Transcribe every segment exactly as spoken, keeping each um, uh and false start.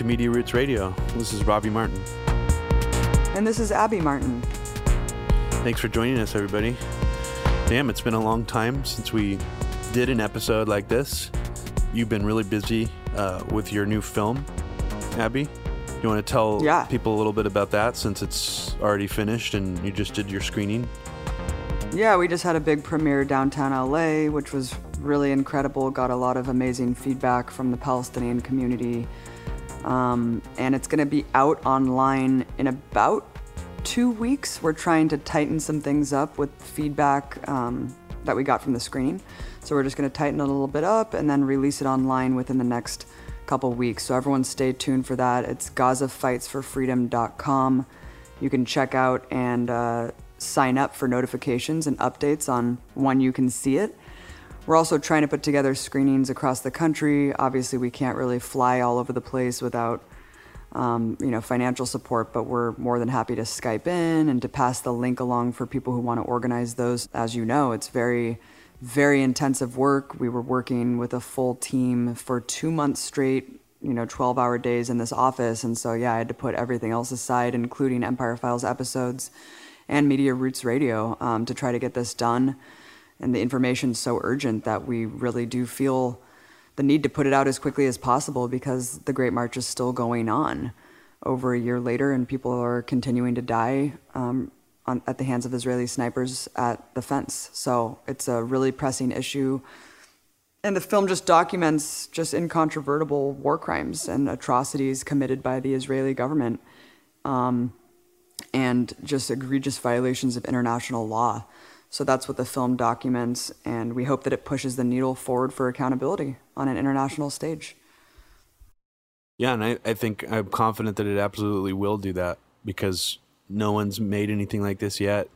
to Media Roots Radio. This is Robbie Martin. And this is Abby Martin. Thanks for joining us, everybody. Damn, it's been a long time since we did an episode like this. You've been really busy uh, with your new film, Abby. You want to tell yeah. people a little bit about that, since it's already finished and you just did your screening? Yeah, we just had a big premiere downtown L A, which was really incredible. Got a lot of amazing feedback from the Palestinian community. Um, and it's going to be out online in about two weeks. We're trying to tighten some things up with feedback um, that we got from the screening. So we're just going to tighten it a little bit up and then release it online within the next couple weeks. So everyone stay tuned for that. It's Gaza Fights For Freedom dot com. You can check out and uh, sign up for notifications and updates on when you can see it. We're also trying to put together screenings across the country. Obviously, we can't really fly all over the place without um, you know, financial support, but we're more than happy to Skype in and to pass the link along for people who want to organize those. As you know, it's very, very intensive work. We were working with a full team for two months straight, you know, twelve-hour days in this office. And so, yeah, I had to put everything else aside, including Empire Files episodes and Media Roots Radio, um, to try to get this done. And the information's so urgent that we really do feel the need to put it out as quickly as possible, because the Great March is still going on over a year later, and people are continuing to die um, on, at the hands of Israeli snipers at the fence. So it's a really pressing issue. And the film just documents just incontrovertible war crimes and atrocities committed by the Israeli government, um, and just egregious violations of international law. So that's what the film documents, and we hope that it pushes the needle forward for accountability on an international stage. Yeah, and I, I think I'm confident that it absolutely will do that, because no one's made anything like this yet.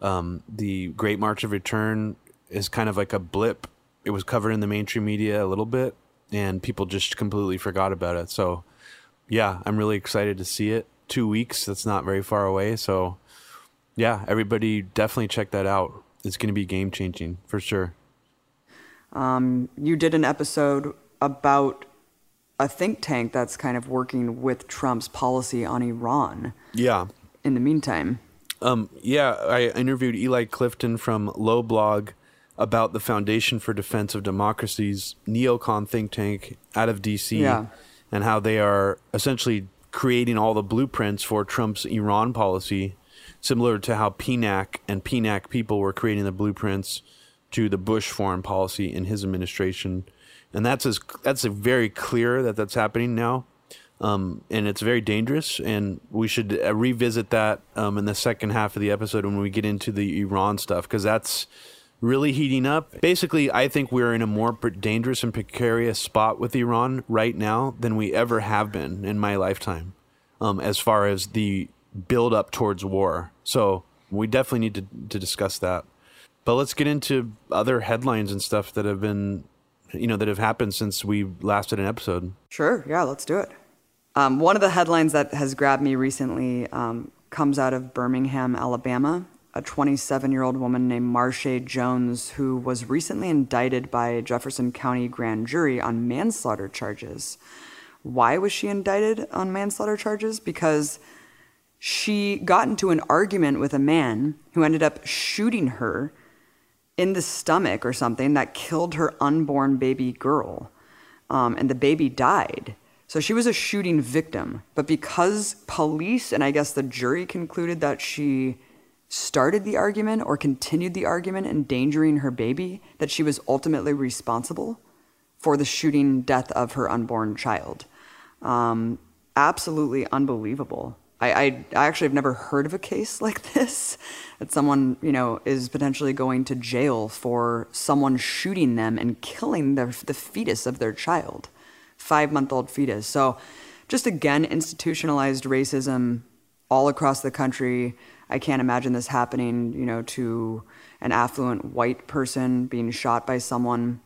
Um, the Great March of Return is kind of like a blip. It was covered in the mainstream media a little bit, and people just completely forgot about it. So, yeah, I'm really excited to see it. Two weeks, that's not very far away, so... yeah, everybody definitely check that out. It's going to be game-changing for sure. Um, you did an episode about a think tank that's kind of working with Trump's policy on Iran. Yeah. In the meantime. Um, yeah, I interviewed Eli Clifton from Low Blog about the Foundation for Defense of Democracies, neocon think tank out of D C, yeah. and how they are essentially creating all the blueprints for Trump's Iran policy, similar to how P NAC and P NAC people were creating the blueprints to the Bush foreign policy in his administration. And that's as, that's a very clear that that's happening now. Um, and it's very dangerous. And we should revisit that um, in the second half of the episode when we get into the Iran stuff, because that's really heating up. Basically, I think we're in a more dangerous and precarious spot with Iran right now than we ever have been in my lifetime, um, as far as the build up towards war. So we definitely need to, to discuss that. But let's get into other headlines and stuff that have been, you know, that have happened since we last did an episode. Sure. Yeah, let's do it. Um, one of the headlines that has grabbed me recently um, comes out of Birmingham, Alabama. A twenty-seven-year-old woman named Marsha Jones, who was recently indicted by a Jefferson County grand jury on manslaughter charges. Why was she indicted on manslaughter charges? Because she got into an argument with a man who ended up shooting her in the stomach or something that killed her unborn baby girl. Um, and the baby died. So she was a shooting victim. But because police and I guess the jury concluded that she started the argument or continued the argument, endangering her baby, that she was ultimately responsible for the shooting death of her unborn child. Um, absolutely unbelievable. I, I actually have never heard of a case like this, that someone, you know, is potentially going to jail for someone shooting them and killing their, the fetus of their child, five-month-old fetus. So just, again, institutionalized racism all across the country. I can't imagine this happening, you know, to an affluent white person being shot by someone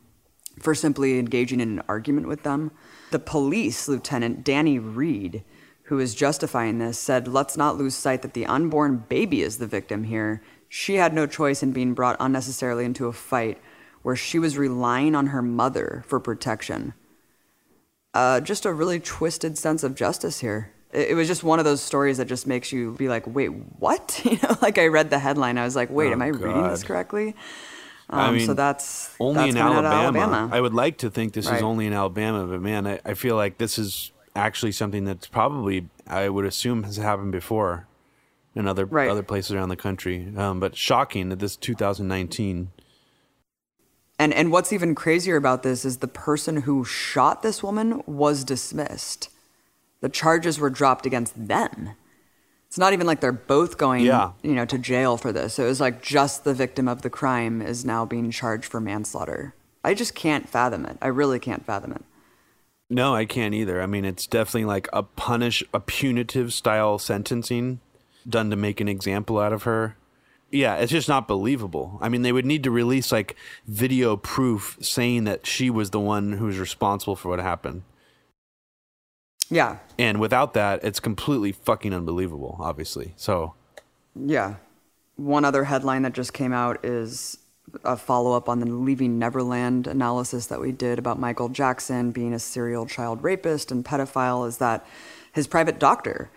for simply engaging in an argument with them. The police lieutenant, Danny Reed, who is justifying this, said, "Let's not lose sight that the unborn baby is the victim here. She had no choice in being brought unnecessarily into a fight where she was relying on her mother for protection." uh, just a really twisted sense of justice here. It, it was just one of those stories that just makes you be like, wait, what? You know, like I read the headline, I was like, wait, oh, am I God. reading this correctly? Um, I mean, so that's only that's in Alabama. Alabama. I would like to think this right. is only in Alabama, but man, I, I feel like this is actually something that's probably, I would assume, has happened before in other right. other places around the country. Um, but shocking that this two thousand nineteen. And and what's even crazier about this is the person who shot this woman was dismissed. The charges were dropped against them. It's not even like they're both going, yeah. you know, to jail for this. It was like just the victim of the crime is now being charged for manslaughter. I just can't fathom it. I really can't fathom it. No, I can't either. I mean, it's definitely like a punish, a punitive style sentencing done to make an example out of her. Yeah, it's just not believable. I mean, they would need to release like video proof saying that she was the one who was responsible for what happened. Yeah. And without that, it's completely fucking unbelievable, obviously. So, yeah. One other headline that just came out is a follow-up on the Leaving Neverland analysis that we did about Michael Jackson being a serial child rapist and pedophile, is that his private doctor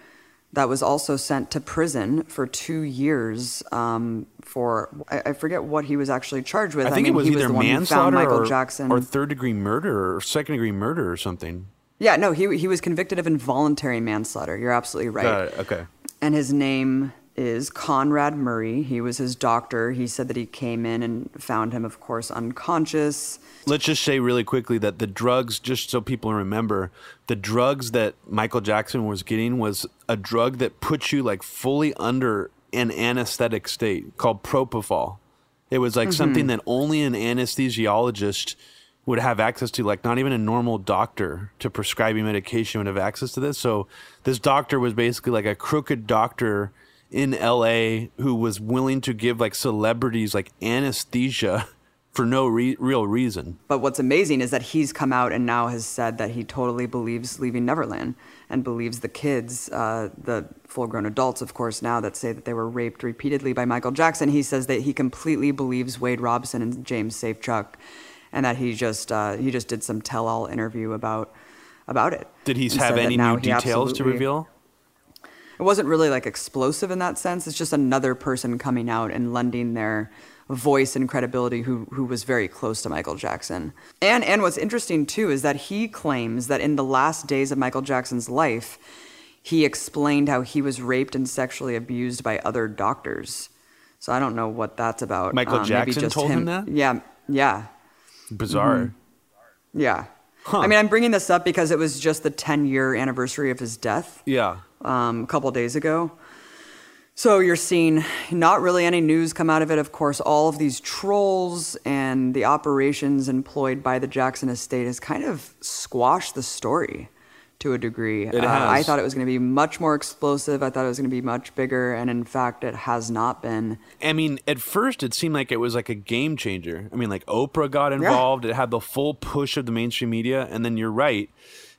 that was also sent to prison for two years um, for, I, I forget what he was actually charged with. I think I mean, it was either was manslaughter or, Jackson. or third-degree murder or second-degree murder or something. Yeah, no, he he was convicted of involuntary manslaughter. You're absolutely right. Got it. Okay. And his name is Conrad Murray. He was his doctor. He said that he came in and found him, of course, unconscious. Let's just say really quickly that the drugs, just so people remember, the drugs that Michael Jackson was getting was a drug that puts you like fully under an anesthetic state called propofol. It was like mm-hmm. something that only an anesthesiologist would have access to, like not even a normal doctor to prescribing medication would have access to this. So this doctor was basically like a crooked doctor in L A who was willing to give like celebrities like anesthesia for no re- real reason. But what's amazing is that he's come out and now has said that he totally believes Leaving Neverland and believes the kids, uh, the full-grown adults, of course, now that say that they were raped repeatedly by Michael Jackson. He says that he completely believes Wade Robson and James Safechuck, and that he just uh, he just did some tell-all interview about about it. Did he have any new details to reveal? It wasn't really like explosive in that sense. It's just another person coming out and lending their voice and credibility who who was very close to Michael Jackson. And and what's interesting too is that he claims that in the last days of Michael Jackson's life, he explained how he was raped and sexually abused by other doctors. So I don't know what that's about. Michael um, Jackson maybe just told him, him that? Yeah, yeah. Bizarre. Mm-hmm. Yeah. Huh. I mean, I'm bringing this up because it was just the ten-year anniversary of his death. Yeah. Um, a couple of days ago. So you're seeing not really any news come out of it. Of course, all of these trolls and the operations employed by the Jackson estate has kind of squashed the story to a degree. It has. Uh, I thought it was going to be much more explosive. I thought it was going to be much bigger. And in fact, it has not been. I mean, at first, it seemed like it was like a game changer. I mean, like Oprah got involved. Yeah. It had the full push of the mainstream media. And then you're right.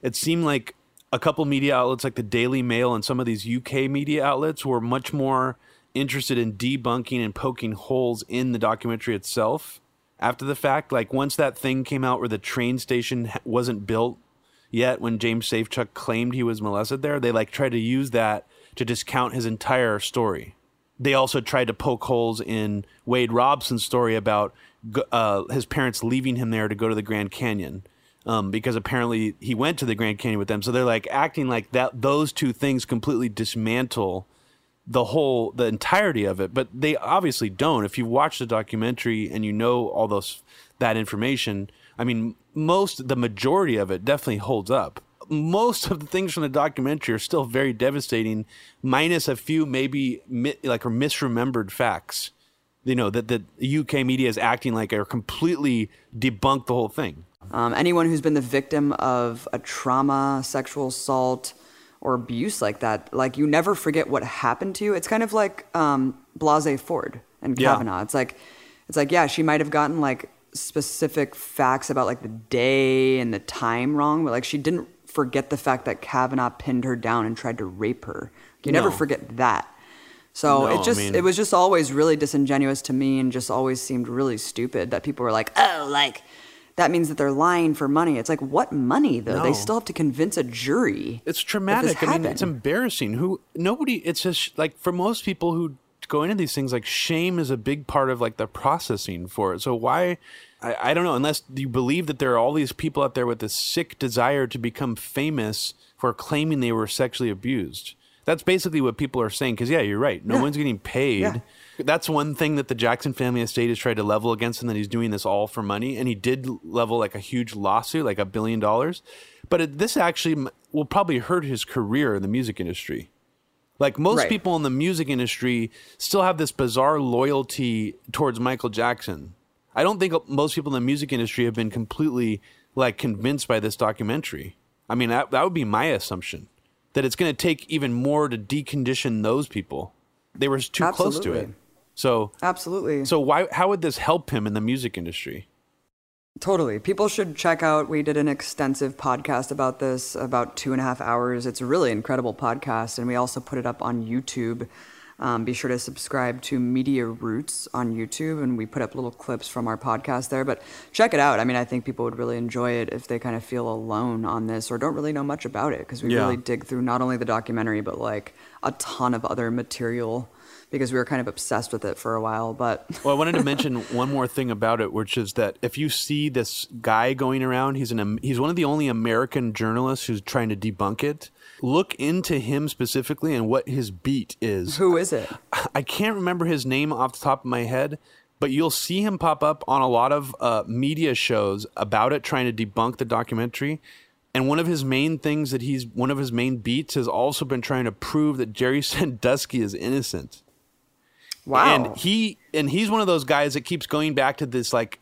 It seemed like a couple media outlets like the Daily Mail and some of these U K media outlets were much more interested in debunking and poking holes in the documentary itself after the fact. Like once that thing came out where the train station wasn't built yet, when James Safechuck claimed he was molested there, they like tried to use that to discount his entire story. They also tried to poke holes in Wade Robson's story about uh, his parents leaving him there to go to the Grand Canyon, um, because apparently he went to the Grand Canyon with them. So they're like acting like that those two things completely dismantle the whole, the entirety of it. But they obviously don't. If you watch the documentary and you know all those that information, I mean, most, the majority of it definitely holds up. Most of the things from the documentary are still very devastating, minus a few maybe mi- like or misremembered facts, you know, that the U K media is acting like are completely debunked the whole thing. Um, anyone who's been the victim of a trauma, sexual assault, or abuse like that, like you never forget what happened to you. It's kind of like um, Blasey Ford and Kavanaugh. Yeah. It's like, it's like, yeah, she might have gotten like specific facts about like the day and the time wrong, but like she didn't forget the fact that Kavanaugh pinned her down and tried to rape her. You no. never forget that. So no, it just I mean, it was just always really disingenuous to me and just always seemed really stupid that people were like, oh, like that means that they're lying for money. It's like, what money, though? No. They still have to convince a jury. It's traumatic. I mean, it's embarrassing. Who nobody, it's just like, for most people who go into these things, like, shame is a big part of like the processing for it. So why, I, I don't know, unless you believe that there are all these people out there with this sick desire to become famous for claiming they were sexually abused. That's basically what people are saying. Because, yeah, you're right. No yeah. one's getting paid. Yeah. That's one thing that the Jackson family estate has tried to level against, and that he's doing this all for money. And he did level like a huge lawsuit, like a billion dollars. But it, this actually will probably hurt his career in the music industry. Like most right. people in the music industry still have this bizarre loyalty towards Michael Jackson. I don't think most people in the music industry have been completely like convinced by this documentary. I mean, that, that would be my assumption. That it's going to take even more to decondition those people. They were too Absolutely. Close to it. So Absolutely. So why? How would this help him in the music industry? Totally. People should check out. We did an extensive podcast about this, about two and a half hours. It's a really incredible podcast. And we also put it up on YouTube. Um, be sure to subscribe to Media Roots on YouTube. And we put up little clips from our podcast there. But check it out. I mean, I think people would really enjoy it if they kind of feel alone on this or don't really know much about it. Because we yeah. really dig through not only the documentary, but like a ton of other material because we were kind of obsessed with it for a while. But well, I wanted to mention one more thing about it, which is that if you see this guy going around, he's an he's one of the only American journalists who's trying to debunk it. Look into him specifically and what his beat is. Who is it? I, I can't remember his name off the top of my head, but you'll see him pop up on a lot of uh, media shows about it, trying to debunk the documentary. And one of his main things that he's one of his main beats has also been trying to prove that Jerry Sandusky is innocent. Wow. And he and he's one of those guys that keeps going back to this like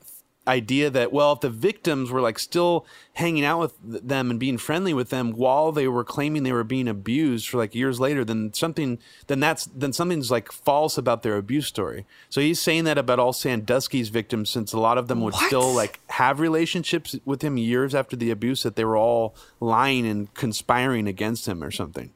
idea that, well, if the victims were like still hanging out with them and being friendly with them while they were claiming they were being abused for like years later, then something then that's then something's like false about their abuse story. So he's saying that about all Sandusky's victims, since a lot of them would what? still like have relationships with him years after the abuse, that they were all lying and conspiring against him or something.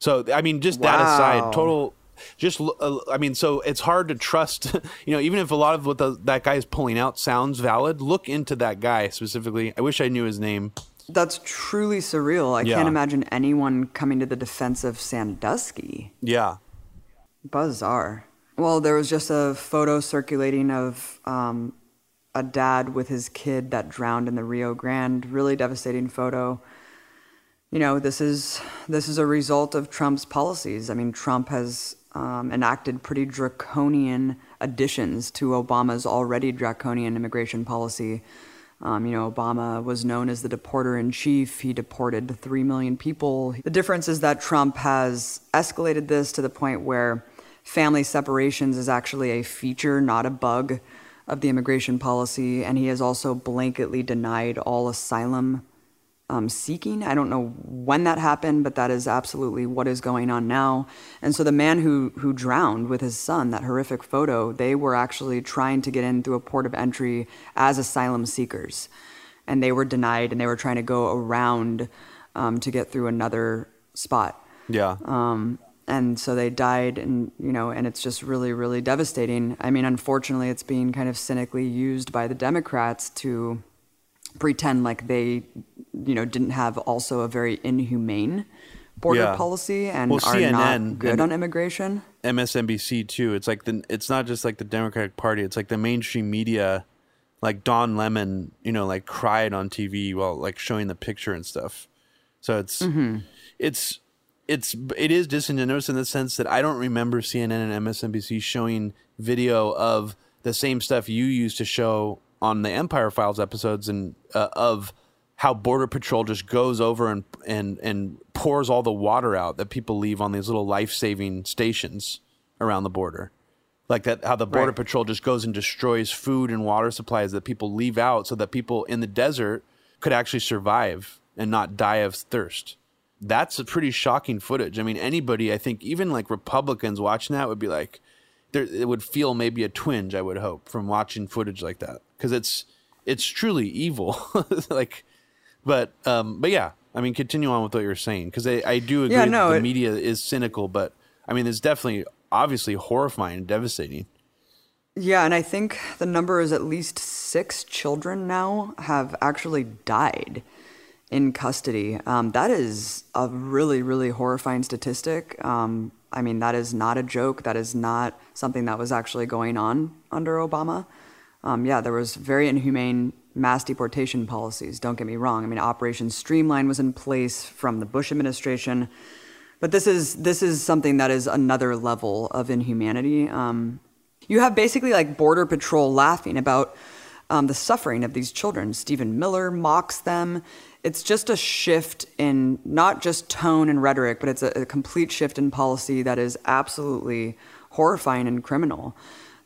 So I mean, just wow. that aside, total. Just, uh, I mean, so it's hard to trust, you know, even if a lot of what the, that guy is pulling out sounds valid, look into that guy specifically. I wish I knew his name. That's truly surreal. I yeah. can't imagine anyone coming to the defense of Sandusky. Yeah. Bizarre. Well, there was just a photo circulating of um, a dad with his kid that drowned in the Rio Grande. Really devastating photo. You know, this is, this is a result of Trump's policies. I mean, Trump has... Um, enacted pretty draconian additions to Obama's already draconian immigration policy. Um, you know, Obama was known as the deporter-in-chief. He deported three million people. The difference is that Trump has escalated this to the point where family separations is actually a feature, not a bug, of the immigration policy. And he has also blanketly denied all asylum Um, seeking. I don't know when that happened, but that is absolutely what is going on now. And so the man who who drowned with his son, that horrific photo, they were actually trying to get in through a port of entry as asylum seekers. And they were denied, and they were trying to go around um, to get through another spot. Yeah. Um, and so they died, and, you know, and it's just really, really devastating. I mean, unfortunately, it's being kind of cynically used by the Democrats to pretend like they, you know, didn't have also a very inhumane border yeah. policy and well, are C N N not good and on immigration. M S N B C too. It's like the, it's not just like the Democratic Party. It's like the mainstream media, like Don Lemon, you know, like cried on T V while like showing the picture and stuff. So it's, mm-hmm. it's, it's, it is disingenuous in the sense that I don't remember C N N and M S N B C showing video of the same stuff you used to show on the Empire Files episodes and uh, of how Border Patrol just goes over and and and pours all the water out that people leave on these little life-saving stations around the border. Like that, how the Border right. Patrol just goes and destroys food and water supplies that people leave out so that people in the desert could actually survive and not die of thirst. That's a pretty shocking footage. I mean, anybody, I think, even like Republicans watching that would be like, there, it would feel maybe a twinge, I would hope, from watching footage like that. Because it's, it's truly evil. Like... But um, but yeah, I mean, continue on with what you're saying, because I, I do agree yeah, no, that the it, media is cynical. But I mean, it's definitely obviously horrifying and devastating. Yeah, and I think the number is at least six children now have actually died in custody. Um, that is a really, really horrifying statistic. Um, I mean, that is not a joke. That is not something that was actually going on under Obama. Um, yeah, there was very inhumane mass deportation policies, don't get me wrong. I mean, Operation Streamline was in place from the Bush administration. But this is this is something that is another level of inhumanity. Um, you have basically like Border Patrol laughing about um, the suffering of these children. Stephen Miller mocks them. It's just a shift in not just tone and rhetoric, but it's a, a complete shift in policy that is absolutely horrifying and criminal.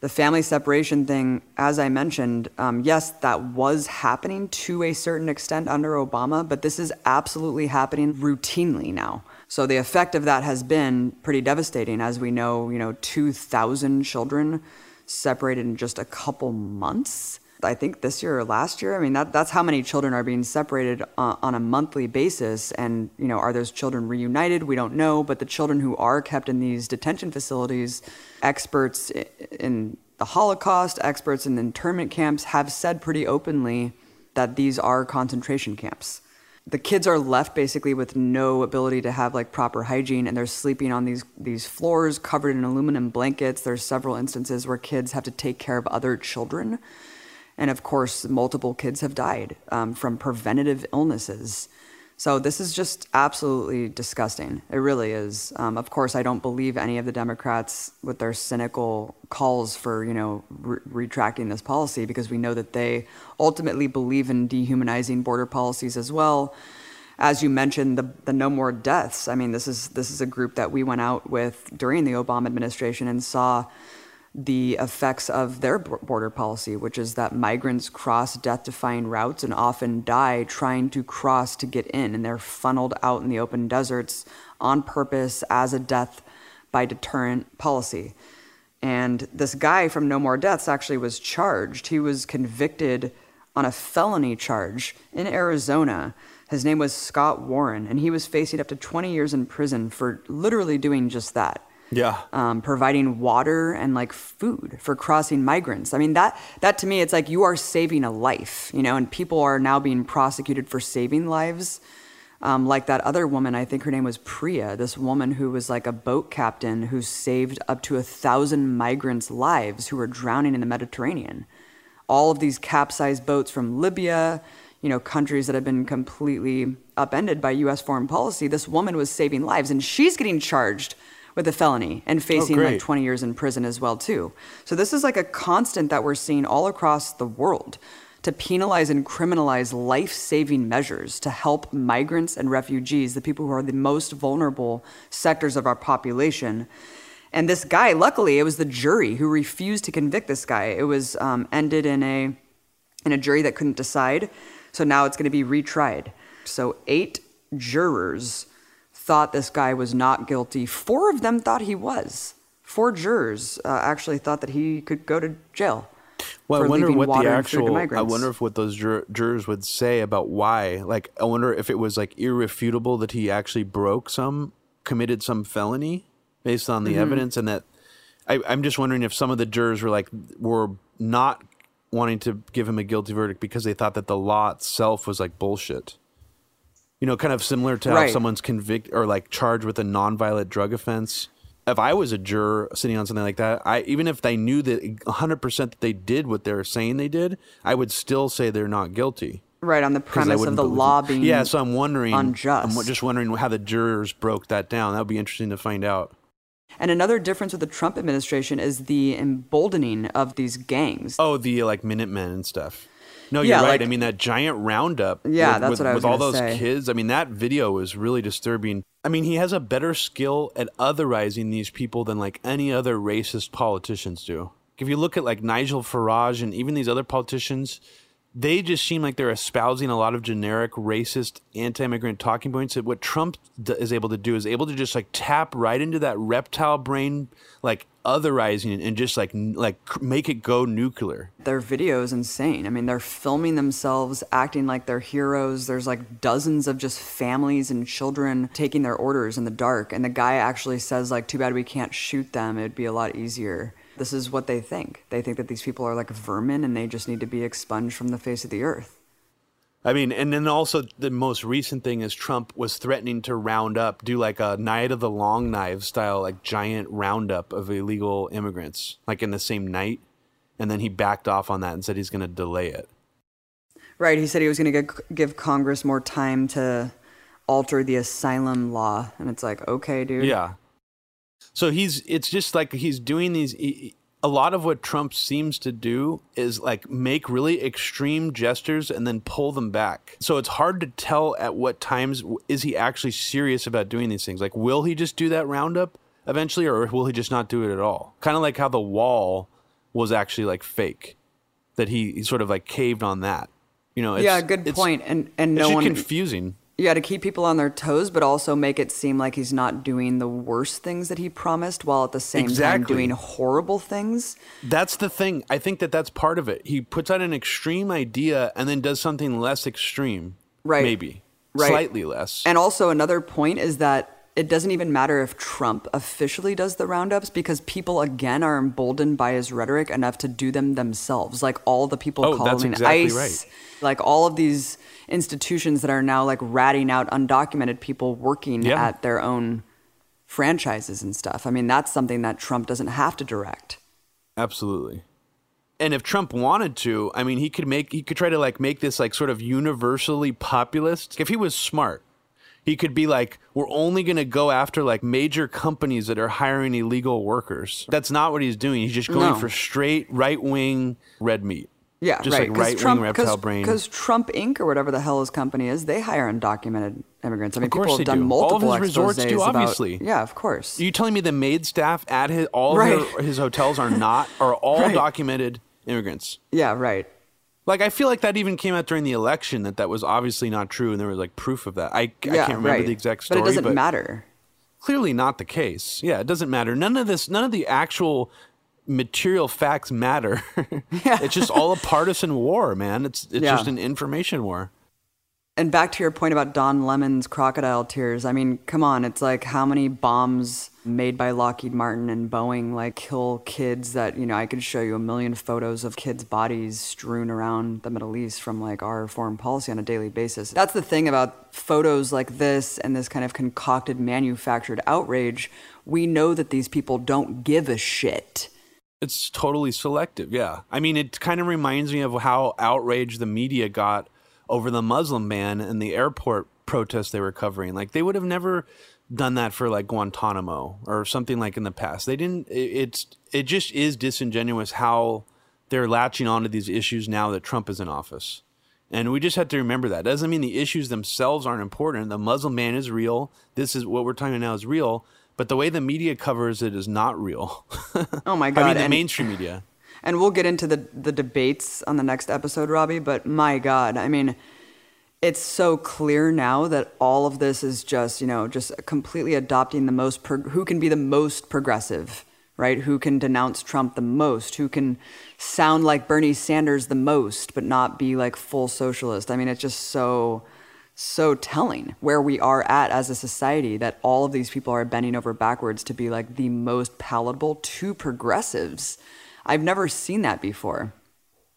The family separation thing, as I mentioned, um, yes, that was happening to a certain extent under Obama, but this is absolutely happening routinely now. So the effect of that has been pretty devastating. As we know, you know, two thousand children separated in just a couple months. I think this year or last year. I mean, that, that's how many children are being separated uh, on a monthly basis. And, you know, are those children reunited? We don't know. But the children who are kept in these detention facilities, experts in the Holocaust, experts in internment camps have said pretty openly that these are concentration camps. The kids are left basically with no ability to have like proper hygiene, and they're sleeping on these these floors covered in aluminum blankets. There's several instances where kids have to take care of other children. And of course, multiple kids have died um, from preventative illnesses. So this is just absolutely disgusting. It really is. Um, of course, I don't believe any of the Democrats with their cynical calls for, you know, re- retracting this policy, because we know that they ultimately believe in dehumanizing border policies as well. As you mentioned, the, the No More Deaths. I mean, this is this is a group that we went out with during the Obama administration and saw the effects of their border policy, which is that migrants cross death-defying routes and often die trying to cross to get in, and they're funneled out in the open deserts on purpose as a death by deterrent policy. And this guy from No More Deaths actually was charged. He was convicted on a felony charge in Arizona. His name was Scott Warren, and he was facing up to twenty years in prison for literally doing just that. Yeah, um, providing water and like food for crossing migrants. I mean, that that to me, it's like you are saving a life, you know, and people are now being prosecuted for saving lives. Um, like that other woman, I think her name was Priya, this woman who was like a boat captain who saved up to a thousand migrants' lives who were drowning in the Mediterranean. All of these capsized boats from Libya, you know, countries that have been completely upended by U S foreign policy. This woman was saving lives, and she's getting charged with a felony and facing oh, like twenty years in prison as well too. So this is like a constant that we're seeing all across the world to penalize and criminalize life-saving measures to help migrants and refugees, the people who are the most vulnerable sectors of our population. And this guy, luckily, it was the jury who refused to convict this guy. It was um, ended in a, in a jury that couldn't decide. So now it's gonna be retried. So eight jurors thought this guy was not guilty. Four of them thought he was. Four jurors uh, actually thought that he could go to jail. Well, for I wonder what the actual. I wonder if what those jur- jurors would say about why. Like, I wonder if it was like irrefutable that he actually broke some, committed some felony based on the mm-hmm. evidence, and that I, I'm just wondering if some of the jurors were like were not wanting to give him a guilty verdict because they thought that the law itself was like bullshit. You know, kind of similar to how right. someone's convicted or like charged with a nonviolent drug offense. If I was a juror sitting on something like that, I even if they knew that one hundred percent that they did what they're saying they did, I would still say they're not guilty. Right, on the premise of the law being unjust. Yeah, so I'm wondering, unjust. I'm just wondering how the jurors broke that down. That would be interesting to find out. And another difference with the Trump administration is the emboldening of these gangs. Oh, the like Minutemen and stuff. No, you're yeah, right. Like, I mean, that giant roundup yeah, with, that's with, what I was with all those say. kids. I mean, that video was really disturbing. I mean, he has a better skill at otherizing these people than like any other racist politicians do. If you look at like Nigel Farage and even these other politicians, they just seem like they're espousing a lot of generic racist anti-immigrant talking points. What Trump d- is able to do is able to just like tap right into that reptile brain, like otherizing, and just like like make it go nuclear. Their video is insane. I mean, they're filming themselves acting like they're heroes. There's like dozens of just families and children taking their orders in the dark. And the guy actually says like, too bad we can't shoot them. It'd be a lot easier. This is what they think. They think that these people are like vermin and they just need to be expunged from the face of the earth. I mean, and then also the most recent thing is Trump was threatening to round up, do like a Night of the Long Knives style, like giant roundup of illegal immigrants, like in the same night. And then he backed off on that and said he's going to delay it. Right. He said he was going to give Congress more time to alter the asylum law. And it's like, okay, dude. Yeah. So he's, it's just like he's doing these, he, a lot of what Trump seems to do is like make really extreme gestures and then pull them back. So it's hard to tell at what times is he actually serious about doing these things. Like, will he just do that roundup eventually, or will he just not do it at all? Kind of like how the wall was actually like fake, that he, he sort of like caved on that. You know, it's, yeah, good it's, point. And and no one confusing. Yeah, to keep people on their toes, but also make it seem like he's not doing the worst things that he promised while at the same exactly. time doing horrible things. That's the thing. I think that that's part of it. He puts out an extreme idea and then does something less extreme. Right. Maybe. Right. Slightly less. And also another point is that it doesn't even matter if Trump officially does the roundups, because people, again, are emboldened by his rhetoric enough to do them themselves. Like all the people oh, calling exactly ICE, right. like all of these institutions that are now like ratting out undocumented people working yeah. at their own franchises and stuff. I mean, that's something that Trump doesn't have to direct. Absolutely. And if Trump wanted to, I mean, he could make he could try to like make this like sort of universally populist. If he was smart, he could be like, we're only going to go after like major companies that are hiring illegal workers. That's not what he's doing. He's just going no. for straight right wing red meat. Yeah, just right. like right wing reptile cause, brain. Because Trump Incorporated or whatever the hell his company is, they hire undocumented immigrants. I mean, of course people have done do. multiple all of his resorts do, obviously. About, yeah, of course. Are you telling me the maid staff at his, all right. her, his hotels are not are all right. documented immigrants? Yeah, right. Like, I feel like that even came out during the election, that that was obviously not true, and there was, like, proof of that. I, yeah, I can't remember right. the exact story. But it doesn't but matter. Clearly not the case. Yeah, it doesn't matter. None of this, none of the actual material facts matter. yeah. It's just all a partisan war, man. It's, it's yeah. just an information war. And back to your point about Don Lemon's crocodile tears, I mean, come on, it's like how many bombs made by Lockheed Martin and Boeing like kill kids that, you know, I could show you a million photos of kids' bodies strewn around the Middle East from like our foreign policy on a daily basis. That's the thing about photos like this and this kind of concocted, manufactured outrage. We know that these people don't give a shit. It's totally selective, yeah. I mean, it kind of reminds me of how outraged the media got over the Muslim ban and the airport protests they were covering. Like, they would have never done that for like Guantanamo or something like in the past. They didn't, it, it's, it just is disingenuous how they're latching onto these issues now that Trump is in office. And we just have to remember that. Doesn't mean the issues themselves aren't important. The Muslim ban is real. This is what we're talking about now is real, but the way the media covers it is not real. Oh my God. I mean, the and- mainstream media. And we'll get into the, the debates on the next episode, Robbie, but my God, I mean, it's so clear now that all of this is just, you know, just completely adopting the most, prog- who can be the most progressive, right? Who can denounce Trump the most, who can sound like Bernie Sanders the most, but not be like full socialist. I mean, it's just so, so telling where we are at as a society that all of these people are bending over backwards to be like the most palatable to progressives. I've never seen that before.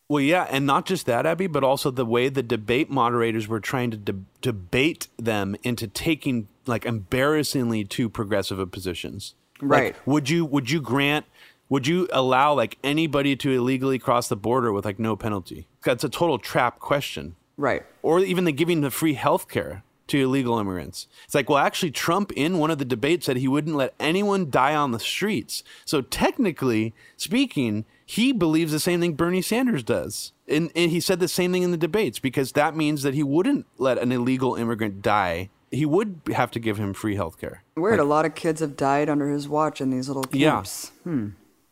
Well, yeah, and not just that, Abby, but also the way the debate moderators were trying to de- debate them into taking like embarrassingly too progressive of positions. Right. Like, would you would you grant, would you allow like anybody to illegally cross the border with like no penalty? That's a total trap question. Right. Or even the giving the free health care to illegal immigrants. It's like, well, actually, Trump in one of the debates said he wouldn't let anyone die on the streets. So technically speaking, he believes the same thing Bernie Sanders does. And, and he said the same thing in the debates, because that means that he wouldn't let an illegal immigrant die. He would have to give him free health care. Weird. Like, a lot of kids have died under his watch in these little camps. Yeah. Hmm.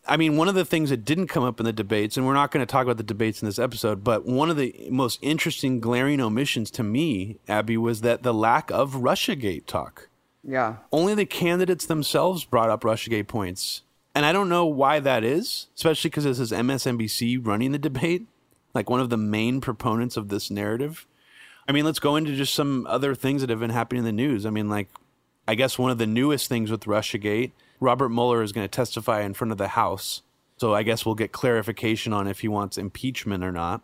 I mean, one of the things that didn't come up in the debates, and we're not going to talk about the debates in this episode, but one of the most interesting glaring omissions to me, Abby, was that the lack of Russiagate talk. Yeah. Only the candidates themselves brought up Russiagate points. And I don't know why that is, especially because this is M S N B C running the debate, like one of the main proponents of this narrative. I mean, let's go into just some other things that have been happening in the news. I mean, like, I guess one of the newest things with Russiagate, Robert Mueller is going to testify in front of the House So I guess we'll get clarification on if he wants impeachment or not,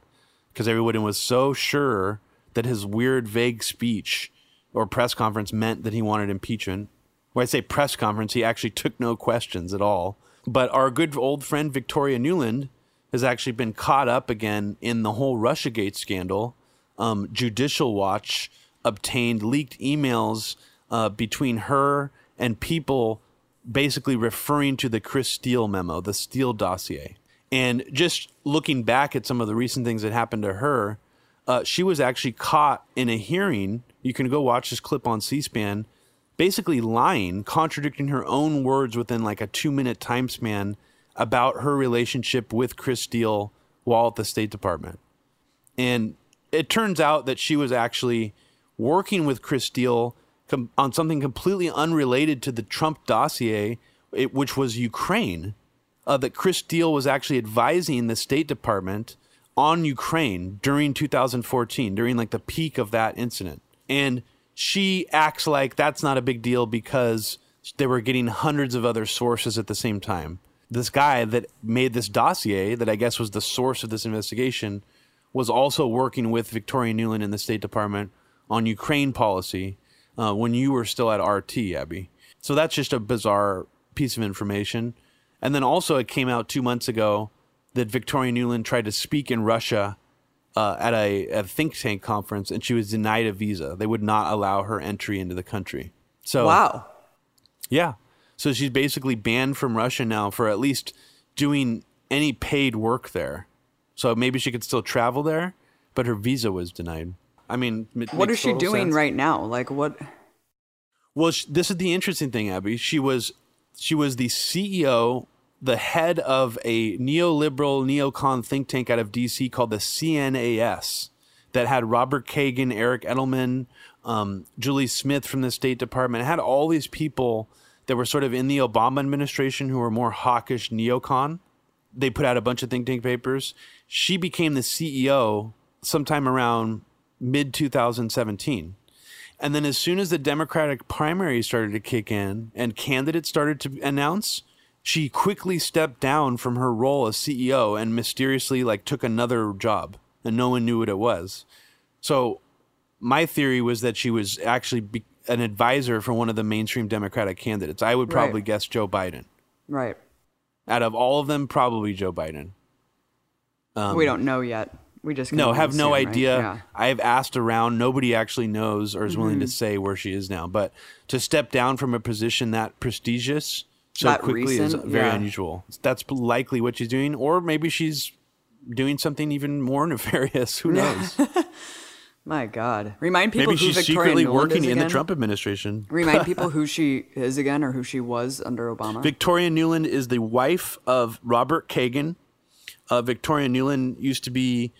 because everyone was so sure that his weird, vague speech or press conference meant that he wanted impeachment. When I say press conference, he actually took no questions at all. But our good old friend Victoria Nuland has actually been caught up again in the whole Russiagate scandal. Um, Judicial Watch obtained leaked emails uh, between her and people basically referring to the Chris Steele memo, the Steele dossier. And just looking back at some of the recent things that happened to her, uh, she was actually caught in a hearing. You can go watch this clip on C-SPAN, basically lying, contradicting her own words within like a two-minute time span about her relationship with Chris Steele while at the State Department. And it turns out that she was actually working with Chris Steele com- on something completely unrelated to the Trump dossier, it, which was Ukraine, uh, that Chris Steele was actually advising the State Department on Ukraine during two thousand fourteen, during like the peak of that incident. And she acts like that's not a big deal because they were getting hundreds of other sources at the same time. This guy that made this dossier that I guess was the source of this investigation was also working with Victoria Nuland in the State Department on Ukraine policy uh, when you were still at R T, Abby. So that's just a bizarre piece of information. And then also it came out two months ago that Victoria Nuland tried to speak in Russia uh, at a, a think tank conference, and she was denied a visa. They would not allow her entry into the country. So wow. Yeah. So she's basically banned from Russia now for at least doing any paid work there. So maybe she could still travel there, but her visa was denied. I mean, what is she doing sense. right now? Like what? Well, sh- this is the interesting thing, Abby. She was she was the C E O, the head of a neoliberal neocon think tank out of D C called the C N A S that had Robert Kagan, Eric Edelman, um, Julie Smith from the State Department. It had all these people that were sort of in the Obama administration who were more hawkish neocon. They put out a bunch of think tank papers. She became the C E O sometime around mid twenty seventeen. And then as soon as the Democratic primary started to kick in and candidates started to announce, she quickly stepped down from her role as C E O and mysteriously like took another job and no one knew what it was. So my theory was that she was actually be- an advisor for one of the mainstream Democratic candidates. I would probably right. guess Joe Biden. Right. Out of all of them, probably Joe Biden. Um, we don't know yet. We just no have no him, idea. Right? Yeah. I've asked around. Nobody actually knows or is mm-hmm. willing to say where she is now. But to step down from a position that prestigious so that quickly recent? is very yeah. unusual. That's likely what she's doing. Or maybe she's doing something even more nefarious. Who knows? My God. Remind people maybe who she's Victoria secretly Nuland working in the Trump administration. Remind people who she is again or who she was under Obama. Victoria Nuland is the wife of Robert Kagan. Uh, Victoria Nuland used to be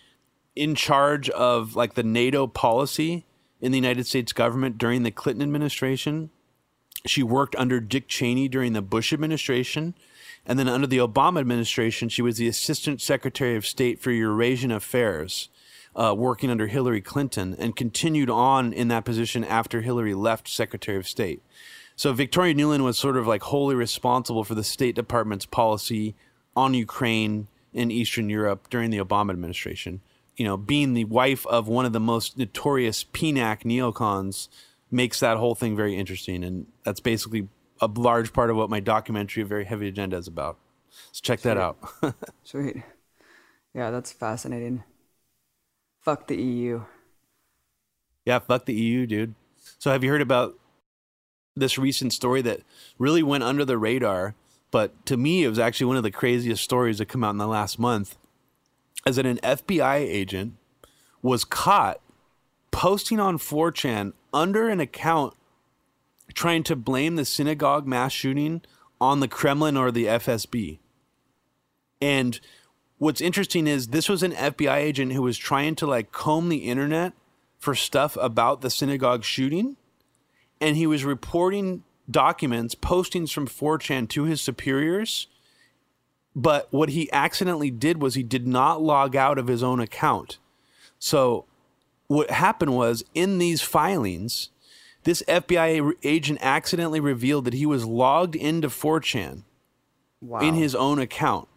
in charge of like the NATO policy in the United States government during the Clinton administration. She worked under Dick Cheney during the Bush administration. And then under the Obama administration, she was the Assistant Secretary of State for Eurasian Affairs. Uh, working under Hillary Clinton and continued on in that position after Hillary left Secretary of State. So Victoria Nuland was sort of like wholly responsible for the State Department's policy on Ukraine in Eastern Europe during the Obama administration. You know, being the wife of one of the most notorious P NAC neocons makes that whole thing very interesting. And that's basically a large part of what my documentary, A Very Heavy Agenda, is about. So check Sweet. that out. Sweet. Yeah, that's fascinating. Fuck the E U. Yeah, fuck the E U, dude. So have you heard about this recent story that really went under the radar? But to me, it was actually one of the craziest stories that come out in the last month. Is that an F B I agent was caught posting on four chan under an account trying to blame the synagogue mass shooting on the Kremlin or the F S B. And what's interesting is this was an F B I agent who was trying to like comb the internet for stuff about the synagogue shooting. And he was reporting documents, postings from four chan to his superiors. But what he accidentally did was he did not log out of his own account. So what happened was in these filings, this F B I agent accidentally revealed that he was logged into four chan wow. in his own account.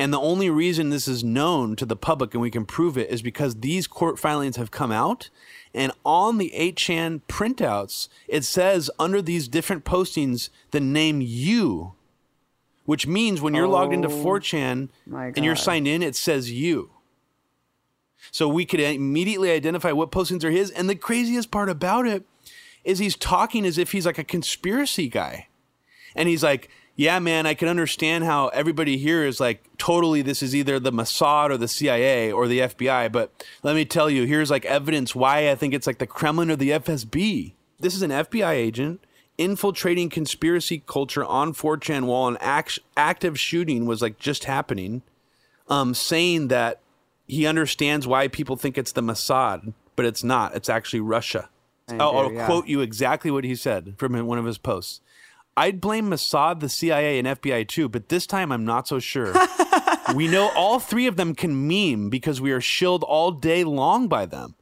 And the only reason this is known to the public and we can prove it is because these court filings have come out. And on the eight chan printouts, it says under these different postings, the name you, which means when you're oh, logged into four chan and you're signed in, it says you. So we could immediately identify what postings are his. And the craziest part about it is he's talking as if he's like a conspiracy guy. And he's like, yeah, man, I can understand how everybody here is like, totally, this is either the Mossad or the C I A or the F B I. But let me tell you, here's like evidence why I think it's like the Kremlin or the F S B. This is an F B I agent infiltrating conspiracy culture on four chan while an act- active shooting was like just happening, um, saying that he understands why people think it's the Mossad, but it's not. It's actually Russia. I'll, I'll yeah. quote you exactly what he said from one of his posts. I'd blame Mossad, the C I A, and F B I too, but this time I'm not so sure. We know all three of them can meme because we are shilled all day long by them.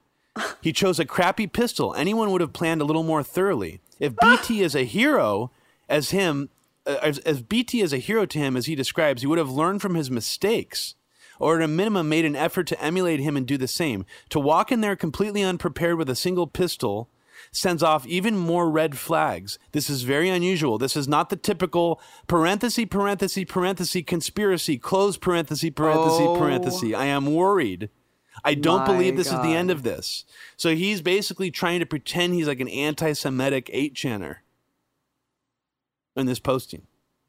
He chose a crappy pistol. Anyone would have planned a little more thoroughly. If B T is a hero as him, uh, as, as B T is a hero to him as he describes, he would have learned from his mistakes, or at a minimum made an effort to emulate him and do the same. To walk in there completely unprepared with a single pistol sends off even more red flags. This is very unusual. This is not the typical parenthesis, parenthesis, parenthesis, conspiracy, close parenthesis, parenthesis, oh, parenthesis. I am worried. I don't believe this God. is the end of this. So he's basically trying to pretend he's like an anti-Semitic eight channer in this posting.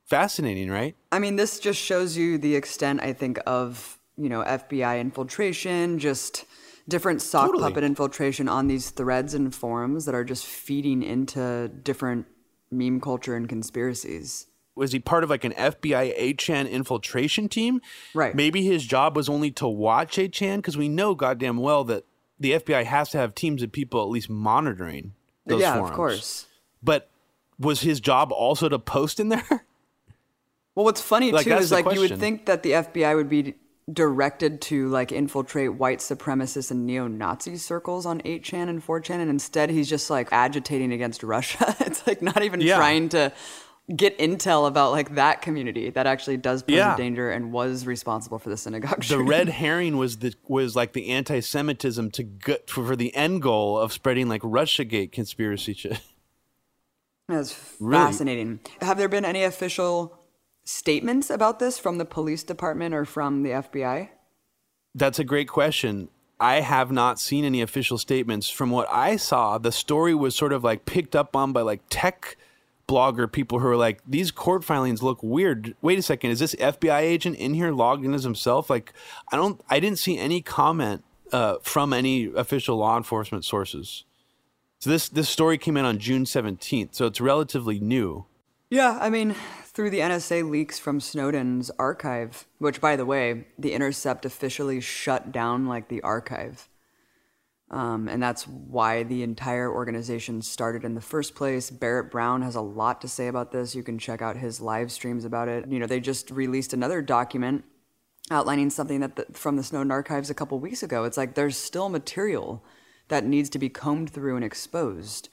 Fascinating, right? I mean, this just shows you the extent, I think, of, you know, F B I infiltration, just different sock totally. puppet infiltration on these threads and forums that are just feeding into different meme culture and conspiracies. Was he part of like an F B I eight chan infiltration team? Right. Maybe his job was only to watch eight chan, because we know goddamn well that the F B I has to have teams of people at least monitoring those yeah, forums. Yeah, of course. But was his job also to post in there? Well, what's funny, like, too, is like question. you would think that the F B I would be directed to like infiltrate white supremacist and neo-Nazi circles on eight chan and four chan, and instead he's just like agitating against Russia. It's like not even yeah. trying to get intel about like that community that actually does pose yeah. a danger and was responsible for the synagogue shooting. The red herring was the was like the anti-Semitism to get for, for the end goal of spreading like Russiagate conspiracy shit. That's fascinating. Really? Have there been any official statements about this from the police department or from the F B I? That's a great question. I have not seen any official statements. From what I saw, the story was sort of like picked up on by like tech blogger people who are like, these court filings look weird. Wait a second, is this F B I agent in here logged in as himself? Like, I don't, I didn't see any comment uh, from any official law enforcement sources. So this this story came in on June seventeenth, so it's relatively new. Yeah, I mean, through the N S A leaks from Snowden's archive, which, by the way, the Intercept officially shut down like the archive. Um, and that's why the entire organization started in the first place. Barrett Brown has a lot to say about this. You can check out his live streams about it. You know, they just released another document outlining something that the, from the Snowden archives a couple weeks ago. It's like there's still material that needs to be combed through and exposed.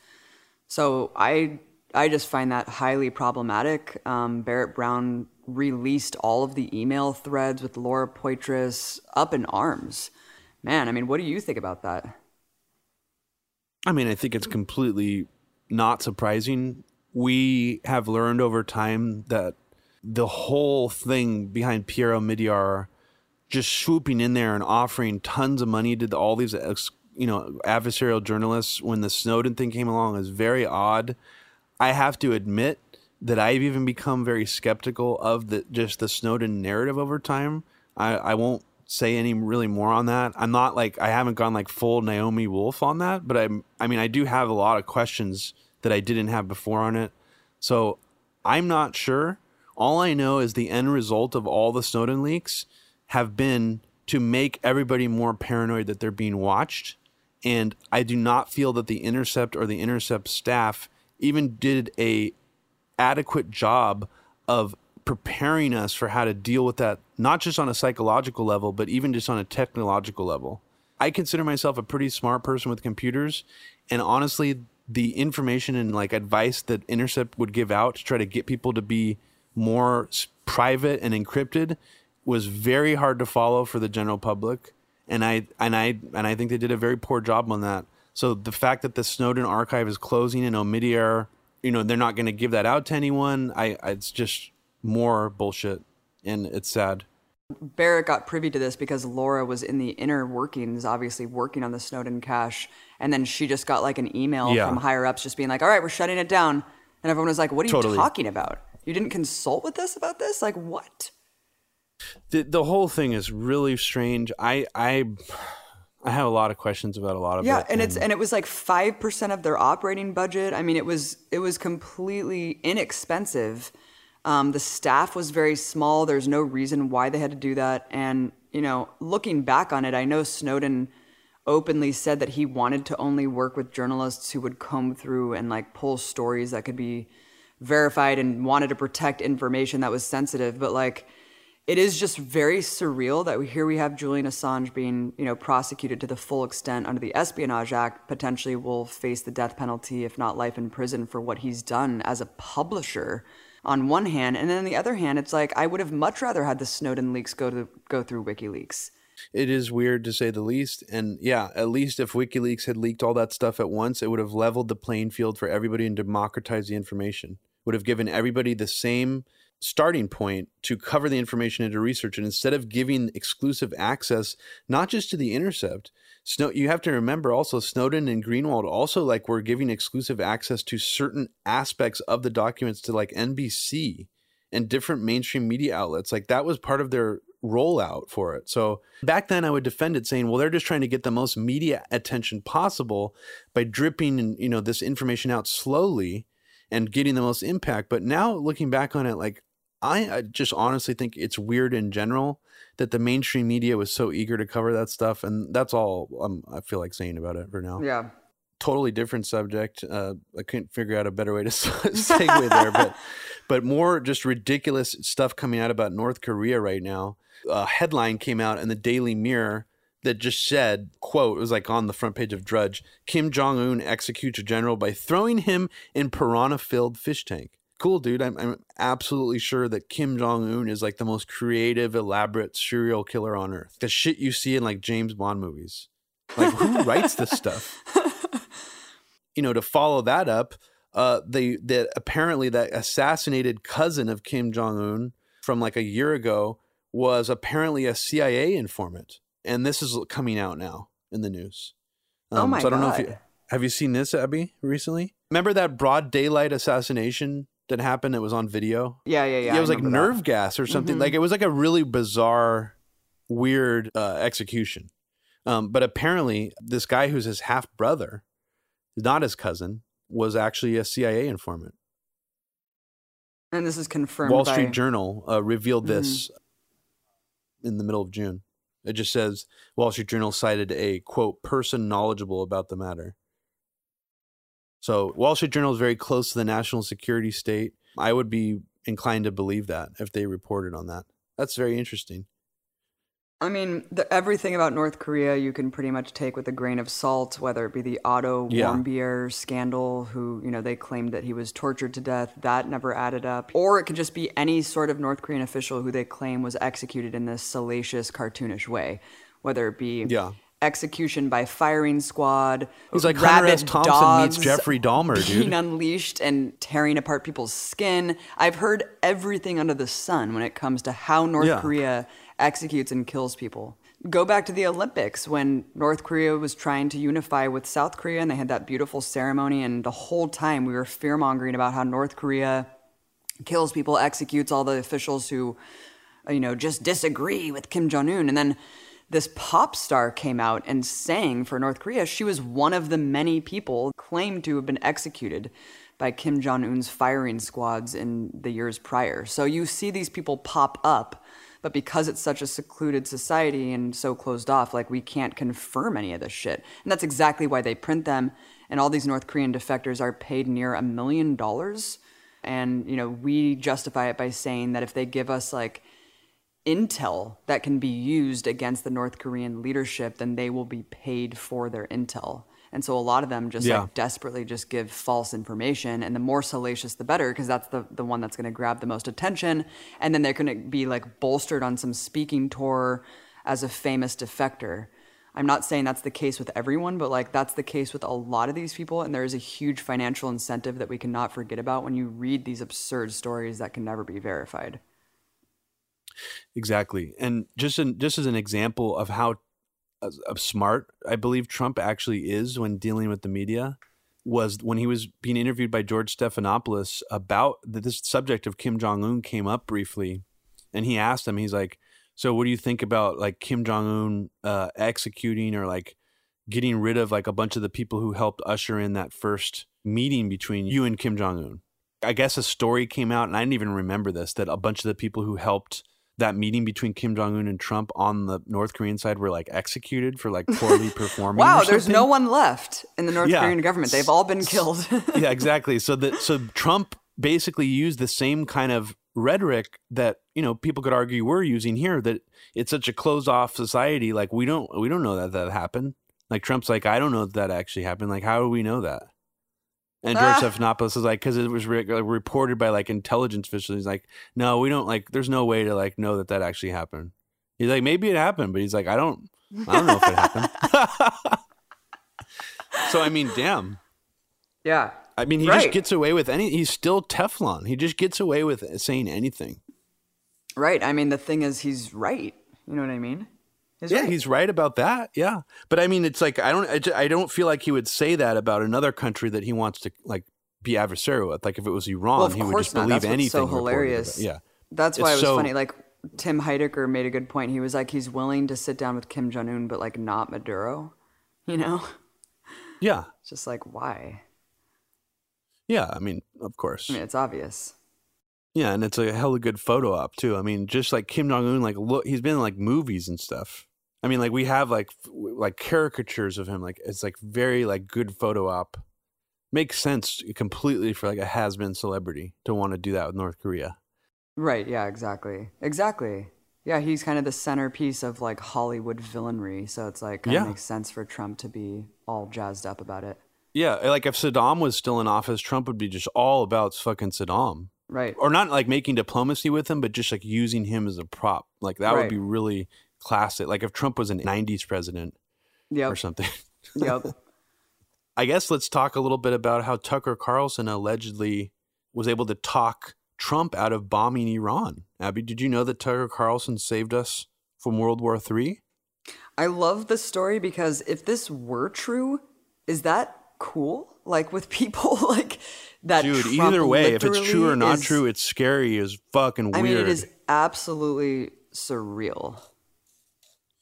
So I... I just find that highly problematic. Um, Barrett Brown released all of the email threads with Laura Poitras up in arms. Man, I mean, what do you think about that? I mean, I think it's completely not surprising. We have learned over time that the whole thing behind Piero Midyar just swooping in there and offering tons of money to the, all these, you know, adversarial journalists when the Snowden thing came along is very odd. I have to admit that I've even become very skeptical of the just the Snowden narrative over time. I, I won't say any really more on that. I'm not like I haven't gone like full Naomi Wolf on that, but I I mean I do have a lot of questions that I didn't have before on it. So I'm not sure. All I know is the end result of all the Snowden leaks have been to make everybody more paranoid that they're being watched, and I do not feel that the Intercept or the Intercept staff even did a adequate job of preparing us for how to deal with that, not just on a psychological level, but even just on a technological level. I consider myself a pretty smart person with computers. And honestly, the information and like advice that Intercept would give out to try to get people to be more private and encrypted was very hard to follow for the general public. And I and I and I think they did a very poor job on that. So the fact that the Snowden archive is closing and Omidyar, you know, they're not going to give that out to anyone. I, I it's just more bullshit, and it's sad. Barrett got privy to this because Laura was in the inner workings, obviously working on the Snowden cache, and then she just got like an email yeah. from higher ups just being like, "All right, we're shutting it down," and everyone was like, "What are totally. you talking about? You didn't consult with us about this? Like what?" The the whole thing is really strange. I I I have a lot of questions about a lot of yeah, it. Yeah, and it's and it was like five percent of their operating budget. I mean, it was it was completely inexpensive. Um, the staff was very small. There's no reason why they had to do that. And, you know, looking back on it, I know Snowden openly said that he wanted to only work with journalists who would comb through and like pull stories that could be verified, and wanted to protect information that was sensitive. But like, it is just very surreal that we, here we have Julian Assange being, you know, prosecuted to the full extent under the Espionage Act, potentially will face the death penalty, if not life in prison, for what he's done as a publisher on one hand. And then on the other hand, it's like, I would have much rather had the Snowden leaks go to go through WikiLeaks. It is weird to say the least. And yeah, at least if WikiLeaks had leaked all that stuff at once, it would have leveled the playing field for everybody and democratized the information. Would have given everybody the same starting point to cover the information and to research. And instead of giving exclusive access, not just to the Intercept, Snow, you have to remember also Snowden and Greenwald also like were giving exclusive access to certain aspects of the documents to like N B C and different mainstream media outlets. Like that was part of their rollout for it. So back then I would defend it saying, well, they're just trying to get the most media attention possible by dripping, you know, this information out slowly and getting the most impact. But now looking back on it, like, I just honestly think it's weird in general that the mainstream media was so eager to cover that stuff. And that's all I'm, I feel like saying about it for now. Yeah. Totally different subject. Uh, I couldn't figure out a better way to segue there, but but more just ridiculous stuff coming out about North Korea right now. A headline came out in the Daily Mirror that just said, quote, it was like on the front page of Drudge, Kim Jong-un executes a general by throwing him in piranha-filled fish tank. Cool, dude. I'm, I'm absolutely sure that Kim Jong-un is like the most creative, elaborate serial killer on earth. The shit you see in like James Bond movies. Like who writes this stuff? You know, to follow that up, uh, they, that apparently that assassinated cousin of Kim Jong-un from like a year ago was apparently a C I A informant. And this is coming out now in the news. Um, oh my so I don't God. know if you have you seen this, Abby, recently? Remember that broad daylight assassination that happened? It was on video. Yeah, yeah, yeah. It was I like nerve that. gas or something. Mm-hmm. Like it was like a really bizarre, weird uh, execution. Um, but apparently, this guy who's his half brother, not his cousin, was actually a C I A informant. And this is confirmed. Wall by... Street Journal uh, revealed this mm-hmm. in the middle of June. It just says Wall Street Journal cited a, quote, person knowledgeable about the matter. So Wall Street Journal is very close to the national security state. I would be inclined to believe that if they reported on that. That's very interesting. I mean, the, everything about North Korea you can pretty much take with a grain of salt, whether it be the Otto yeah. Warmbier scandal, who, you know, they claimed that he was tortured to death. That never added up. Or it could just be any sort of North Korean official who they claim was executed in this salacious, cartoonish way, whether it be yeah. execution by firing squad. He's like Hunter S. Thompson meets Jeffrey Dahmer, dude. Being unleashed and tearing apart people's skin. I've heard everything under the sun when it comes to how North yeah. Korea executes and kills people. Go back to the Olympics when North Korea was trying to unify with South Korea and they had that beautiful ceremony, and the whole time we were fear-mongering about how North Korea kills people, executes all the officials who, you know, just disagree with Kim Jong-un. And then this pop star came out and sang for North Korea. She was one of the many people claimed to have been executed by Kim Jong-un's firing squads in the years prior. So you see these people pop up, but because it's such a secluded society and so closed off, like we can't confirm any of this shit. And that's exactly why they print them. And all these North Korean defectors are paid near a million dollars. And, you know, we justify it by saying that if they give us like intel that can be used against the North Korean leadership, then they will be paid for their intel. And so a lot of them just yeah. like desperately just give false information, and the more salacious, the better, because that's the, the one that's going to grab the most attention. And then they're going to be like bolstered on some speaking tour as a famous defector. I'm not saying that's the case with everyone, but like that's the case with a lot of these people. And there is a huge financial incentive that we cannot forget about when you read these absurd stories that can never be verified. Exactly. And just in, just as an example of how of smart I believe Trump actually is when dealing with the media, was when he was being interviewed by George Stephanopoulos about the, this subject of Kim Jong-un came up briefly, and he asked him, he's like, so what do you think about like Kim Jong-un uh, executing or like getting rid of like a bunch of the people who helped usher in that first meeting between you and Kim Jong-un? I guess a story came out, and I didn't even remember this, that a bunch of the people who helped that meeting between Kim Jong-un and Trump on the North Korean side were like executed for like poorly performing. Wow, there's no one left in the North yeah. Korean government. They've all been killed. Yeah, exactly. So that so Trump basically used the same kind of rhetoric that, you know, people could argue we're using here, that it's such a closed off society. Like we don't we don't know that that happened. Like Trump's like, I don't know if that actually happened. Like, how do we know that? And George ah. Stephanopoulos is like, because it was re- reported by like intelligence officials. He's like, no, we don't like, there's no way to like know that that actually happened. He's like, maybe it happened, but he's like, I don't, I don't know if it happened. So, I mean, damn. Yeah. I mean, he right. just gets away with any, he's still Teflon. He just gets away with saying anything. Right. I mean, the thing is, he's right. You know what I mean? He's yeah, right. he's right about that. Yeah. But I mean, it's like, I don't I, just, I don't feel like he would say that about another country that he wants to like be adversarial with. Like if it was Iran, well, he would just not. believe That's anything. That's so hilarious. Yeah. That's why it's it was so, funny. Like Tim Heidecker made a good point. He was like, he's willing to sit down with Kim Jong-un, but like not Maduro, you know? Yeah. Just like, why? Yeah. I mean, of course. I mean, it's obvious. Yeah, and it's a hella good photo op too. I mean, just like Kim Jong-un, like look, he's been in like movies and stuff. I mean, like we have like f- like caricatures of him. Like it's like very like good photo op. Makes sense completely for like a has-been celebrity to want to do that with North Korea. Right. Yeah. Exactly. Exactly. Yeah. He's kind of the centerpiece of like Hollywood villainry, so it's like kind yeah. of makes sense for Trump to be all jazzed up about it. Yeah. Like if Saddam was still in office, Trump would be just all about fucking Saddam. Right. Or not like making diplomacy with him, but just like using him as a prop. Like that right. would be really classic. Like if Trump was a nineties president yep. or something. Yep. I guess let's talk a little bit about how Tucker Carlson allegedly was able to talk Trump out of bombing Iran. Abby, did you know that Tucker Carlson saved us from World War Three? I love this story because if this were true, is that cool? Like with people like that. Dude, Trump either way, if it's true or not is, true, it's scary as fucking weird. I mean, it is absolutely surreal.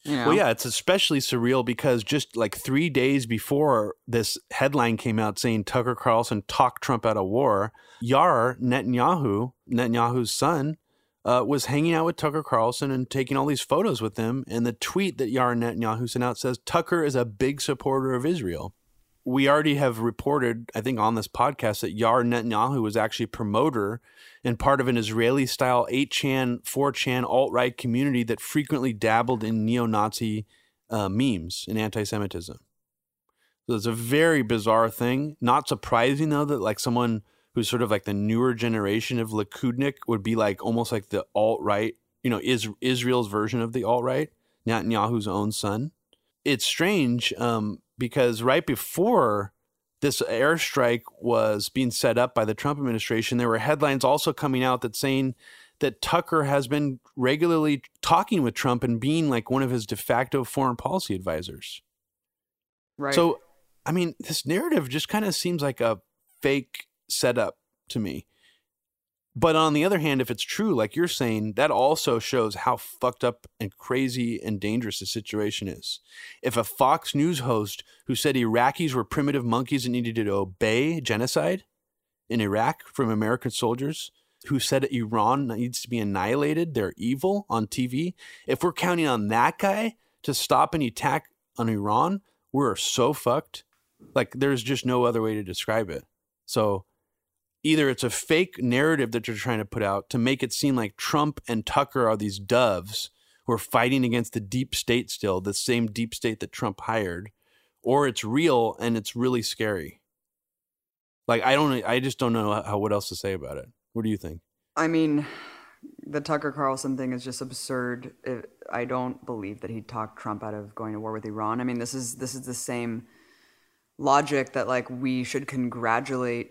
You know? Well, yeah, it's especially surreal because just like three days before this headline came out saying Tucker Carlson talked Trump out of war, Yair Netanyahu, Netanyahu's son, uh, was hanging out with Tucker Carlson and taking all these photos with him. And the tweet that Yair Netanyahu sent out says, Tucker is a big supporter of Israel. We already have reported, I think, on this podcast that Yair Netanyahu was actually a promoter and part of an Israeli-style eight chan, four chan alt-right community that frequently dabbled in neo-Nazi uh, memes and anti-Semitism. So it's a very bizarre thing. Not surprising, though, that like someone who's sort of like the newer generation of Likudnik would be like almost like the alt-right, you know, is Israel's version of the alt-right, Netanyahu's own son. It's strange, um, because right before this airstrike was being set up by the Trump administration, there were headlines also coming out that saying that Tucker has been regularly talking with Trump and being like one of his de facto foreign policy advisors. Right. So, I mean, this narrative just kind of seems like a fake setup to me. But on the other hand, if it's true, like you're saying, that also shows how fucked up and crazy and dangerous the situation is. If a Fox News host who said Iraqis were primitive monkeys and needed to obey genocide in Iraq from American soldiers, who said Iran needs to be annihilated, they're evil on T V. If we're counting on that guy to stop an attack on Iran, we're so fucked. Like there's just no other way to describe it. So either it's a fake narrative that you're trying to put out to make it seem like Trump and Tucker are these doves who are fighting against the deep state still, the same deep state that Trump hired, or it's real and it's really scary. Like, I don't, I just don't know how, what else to say about it. What do you think? I mean, the Tucker Carlson thing is just absurd. It, I don't believe that he talked Trump out of going to war with Iran. I mean, this is this is the same logic that, like, we should congratulate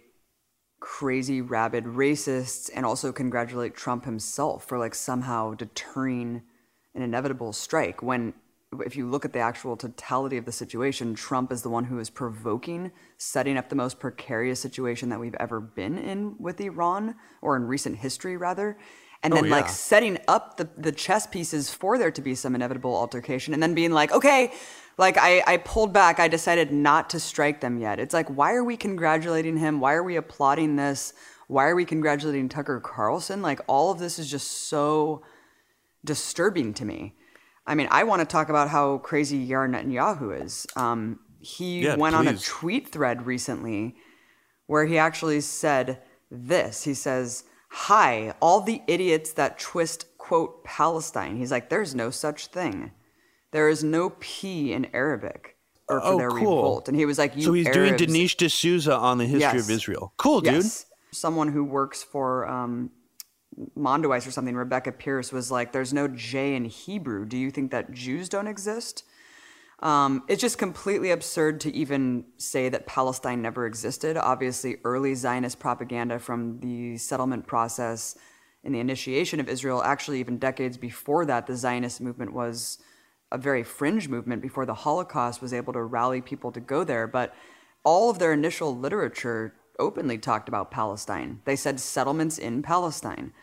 crazy, rabid racists and also congratulate Trump himself for, like, somehow deterring an inevitable strike. When, if you look at the actual totality of the situation, Trump is the one who is provoking, setting up the most precarious situation that we've ever been in with Iran, or in recent history, rather. And then, oh, yeah. like, setting up the, the chess pieces for there to be some inevitable altercation, and then being like, okay, like, I, I pulled back. I decided not to strike them yet. It's like, why are we congratulating him? Why are we applauding this? Why are we congratulating Tucker Carlson? Like, all of this is just so disturbing to me. I mean, I want to talk about how crazy Yair Netanyahu is. Um, he yeah, went please. on a tweet thread recently where he actually said this. He says, hi, all the idiots that twist, quote, Palestine. He's like, there's no such thing. There is no P in Arabic or for oh, their cool. revolt. And he was like, you So he's Arabs. doing Dinesh D'Souza on the history yes. of Israel. Cool, yes. dude. Someone who works for... Um, Mondeweis or something, Rebecca Pierce, was like, there's no J in Hebrew. Do you think that Jews don't exist? Um, it's just completely absurd to even say that Palestine never existed. Obviously, early Zionist propaganda from the settlement process and the initiation of Israel, actually even decades before that, the Zionist movement was a very fringe movement before the Holocaust was able to rally people to go there. But all of their initial literature openly talked about Palestine. They said settlements in Palestine.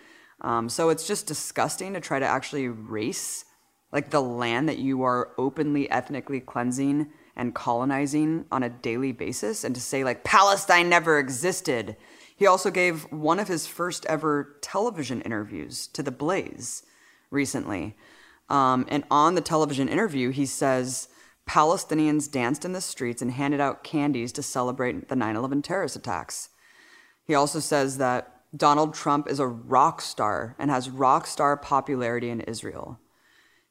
Um, so it's just disgusting to try to actually erase, like, the land that you are openly ethnically cleansing and colonizing on a daily basis, and to say, like, Palestine never existed. He also gave one of his first ever television interviews to The Blaze recently. Um, and on the television interview, he says, Palestinians danced in the streets and handed out candies to celebrate the nine eleven terrorist attacks. He also says that Donald Trump is a rock star and has rock star popularity in Israel.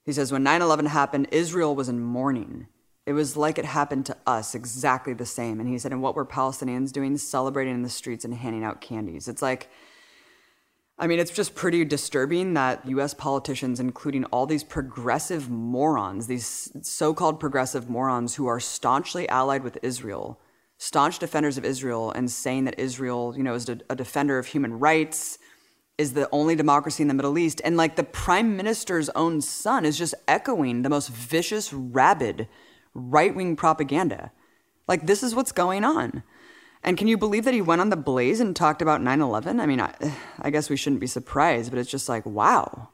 He says, when nine eleven happened, Israel was in mourning. It was like it happened to us, exactly the same. And he said, and what were Palestinians doing? Celebrating in the streets and handing out candies. It's like, I mean, it's just pretty disturbing that U S politicians, including all these progressive morons, these so-called progressive morons who are staunchly allied with Israel, staunch defenders of Israel, and saying that Israel, you know, is a defender of human rights, is the only democracy in the Middle East. And, like, the prime minister's own son is just echoing the most vicious, rabid right-wing propaganda. Like, this is what's going on. And can you believe that he went on The Blaze and talked about nine eleven? I mean, I, I guess we shouldn't be surprised, but it's just like, wow.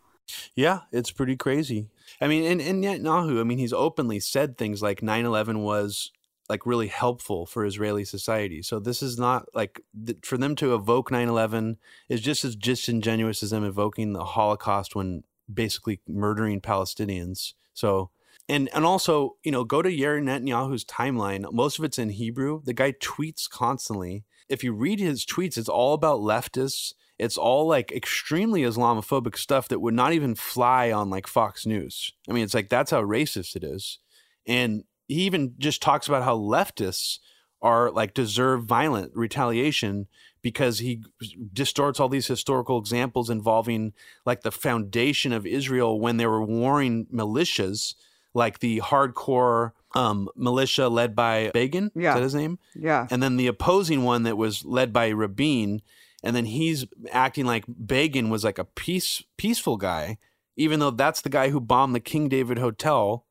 Yeah, it's pretty crazy. I mean, and, and Netanyahu, I mean, he's openly said things like nine eleven was, like, really helpful for Israeli society. So this is not, like, th- for them to evoke nine eleven is just as disingenuous as them evoking the Holocaust when basically murdering Palestinians. So... And and also, you know, go to Yair Netanyahu's timeline. Most of it's in Hebrew. The guy tweets constantly. If you read his tweets, it's all about leftists. It's all, like, extremely Islamophobic stuff that would not even fly on, like, Fox News. I mean, it's like, that's how racist it is. And he even just talks about how leftists are, like, deserve violent retaliation because he distorts all these historical examples involving, like, the foundation of Israel when they were warring militias, like the hardcore um, militia led by Begin, yeah. is that his name? Yeah. And then the opposing one that was led by Rabin, and then he's acting like Begin was, like, a peace peaceful guy, even though that's the guy who bombed the King David Hotel,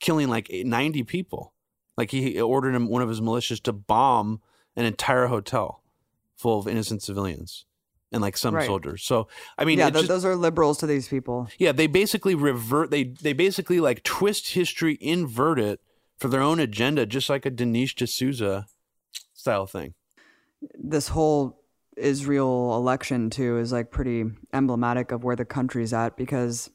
killing, like, ninety people. Like, he ordered him, one of his militias, to bomb an entire hotel full of innocent civilians. And, like, some right. soldiers. So, I mean, yeah, th- just, those are liberals to these people. Yeah, they basically revert. They they basically, like, twist history, invert it for their own agenda, just like a Dinesh D'Souza style thing. This whole Israel election too is, like, pretty emblematic of where the country's at, because,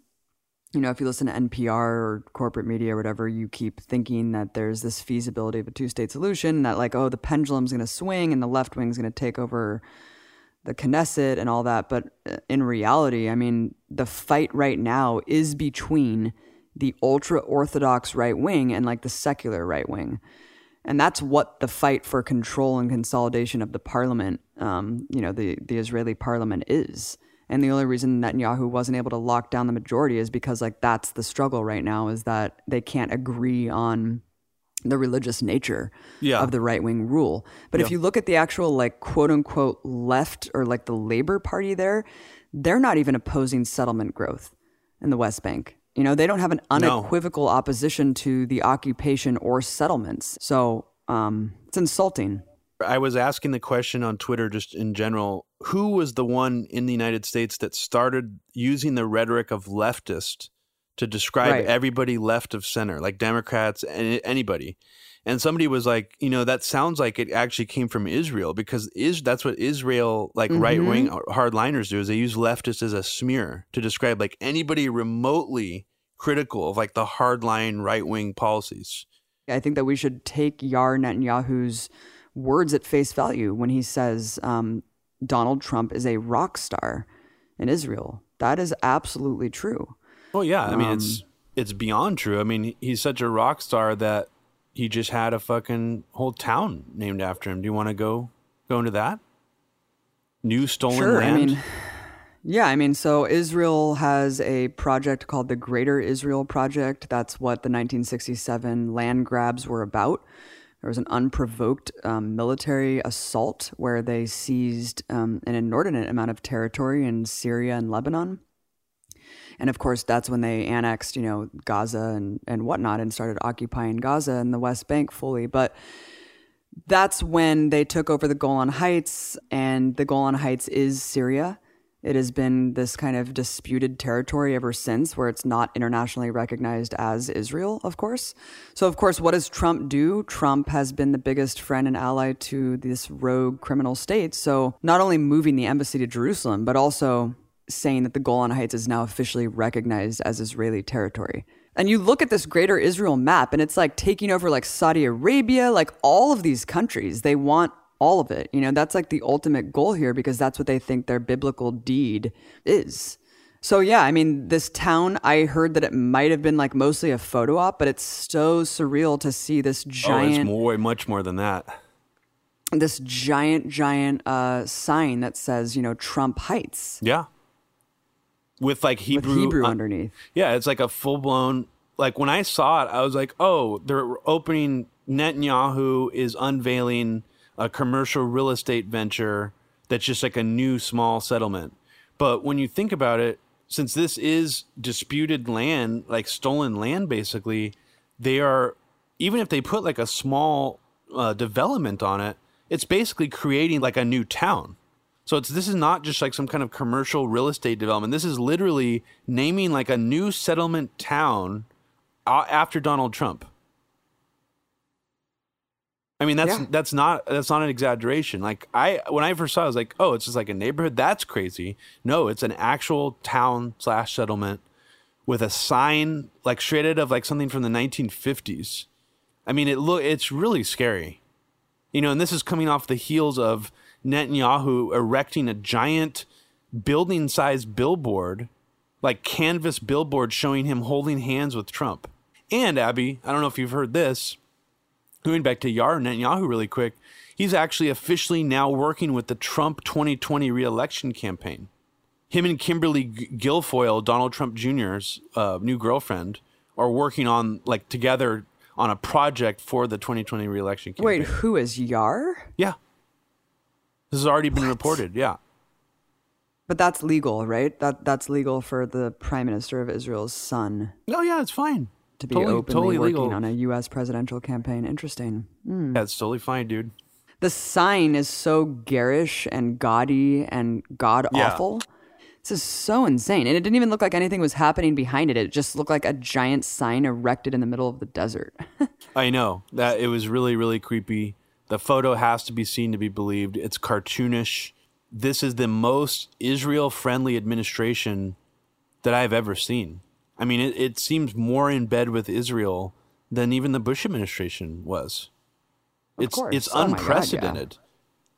you know, if you listen to N P R or corporate media or whatever, you keep thinking that there's this feasibility of a two-state solution, that, like, oh, the pendulum's going to swing and the left wing's going to take over the Knesset and all that. But in reality, I mean, the fight right now is between the ultra-Orthodox right wing and, like, the secular right wing. And that's what the fight for control and consolidation of the parliament, um, you know, the, the Israeli parliament is. And the only reason Netanyahu wasn't able to lock down the majority is because, like, that's the struggle right now, is that they can't agree on the religious nature yeah. of the right-wing rule. But yeah. if you look at the actual, like, quote-unquote left, or like the Labor Party there, they're not even opposing settlement growth in the West Bank. You know, they don't have an unequivocal no. opposition to the occupation or settlements. So um, it's insulting. I was asking the question on Twitter just in general, who was the one in the United States that started using the rhetoric of leftist to describe right. everybody left of center, like Democrats and anybody? And somebody was like, you know, that sounds like it actually came from Israel, because is that's what Israel, like mm-hmm. right wing hardliners do, is they use leftist as a smear to describe like anybody remotely critical of like the hardline right wing policies. I think that we should take Yair Netanyahu's words at face value when he says um, Donald Trump is a rock star in Israel. That is absolutely true. Well, yeah. I mean, um, it's it's beyond true. I mean, he's such a rock star that he just had a fucking whole town named after him. Do you want to go go into that? New stolen sure, land? I mean, yeah, I mean, so Israel has a project called the Greater Israel Project. That's what the nineteen sixty-seven land grabs were about. There was an unprovoked um, military assault where they seized um, an inordinate amount of territory in Syria and Lebanon. And of course, that's when they annexed, you know, Gaza and, and whatnot, and started occupying Gaza and the West Bank fully. But that's when they took over the Golan Heights, and the Golan Heights is Syria. It has been this kind of disputed territory ever since, where it's not internationally recognized as Israel, of course. So, of course, what does Trump do? Trump has been the biggest friend and ally to this rogue criminal state. So not only moving the embassy to Jerusalem, but also saying that the Golan Heights is now officially recognized as Israeli territory. And you look at this Greater Israel map, and it's like taking over like Saudi Arabia, like all of these countries. They want all of it. You know, that's like the ultimate goal here, because that's what they think their biblical deed is. So yeah, I mean, this town, I heard that it might have been like mostly a photo op, but it's so surreal to see this giant... Oh, it's more, much more than that. This giant, giant uh, sign that says, you know, Trump Heights. Yeah. With like Hebrew, With Hebrew uh, underneath. Yeah, it's like a full blown, like when I saw it, I was like, oh, they're opening, Netanyahu is unveiling a commercial real estate venture that's just like a new small settlement. But when you think about it, since this is disputed land, like stolen land, basically, they are, even if they put like a small uh, development on it, it's basically creating like a new town. So it's this is not just like some kind of commercial real estate development. This is literally naming like a new settlement town after Donald Trump. I mean, that's yeah. that's not that's not an exaggeration. Like I when I first saw it, I was like, oh, it's just like a neighborhood. That's crazy. No, it's an actual town slash settlement with a sign like straight out of like something from the nineteen fifties. I mean, it look it's really scary, you know. And this is coming off the heels of Netanyahu erecting a giant building-sized billboard, like canvas billboard, showing him holding hands with Trump. And Abby, I don't know if you've heard this, going back to Yair Netanyahu really quick, he's actually officially now working with the Trump twenty twenty re-election campaign. Him and Kimberly Guilfoyle, Donald Trump Junior's uh, new girlfriend, are working on like together on a project for the twenty twenty re-election campaign. Wait, who is Yair? Yeah. This has already been what? reported, yeah. But that's legal, right? That That's legal for the prime minister of Israel's son. Oh, yeah, it's fine. To be totally, openly totally working legal. on a U S presidential campaign. Interesting. Mm. Yeah, it's totally fine, dude. The sign is so garish and gaudy and god-awful. Yeah. This is so insane. And it didn't even look like anything was happening behind it. It just looked like a giant sign erected in the middle of the desert. I know. that It was really, really creepy. The photo has to be seen to be believed. It's cartoonish. This is the most Israel-friendly administration that I've ever seen. I mean, it, it seems more in bed with Israel than even the Bush administration was. It's it's oh unprecedented. God,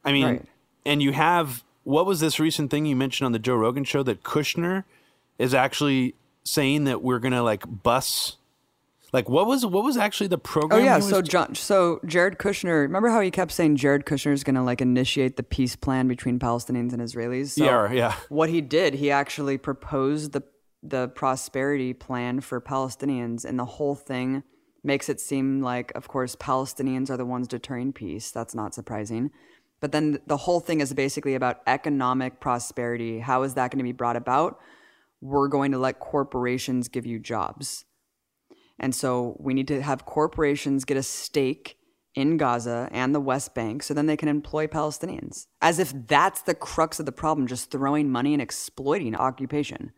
yeah. I mean, right. and you have, what was this recent thing you mentioned on the Joe Rogan show that Kushner is actually saying that we're going to like bus Like, what was what was actually the program? Oh, yeah. So John, so Jared Kushner, remember how he kept saying Jared Kushner is going to like initiate the peace plan between Palestinians and Israelis? So yeah, yeah. What he did, he actually proposed the the prosperity plan for Palestinians, and the whole thing makes it seem like, of course, Palestinians are the ones deterring peace. That's not surprising. But then the whole thing is basically about economic prosperity. How is that going to be brought about? We're going to let corporations give you jobs. And so we need to have corporations get a stake in Gaza and the West Bank so then they can employ Palestinians. As if that's the crux of the problem, just throwing money and exploiting occupation.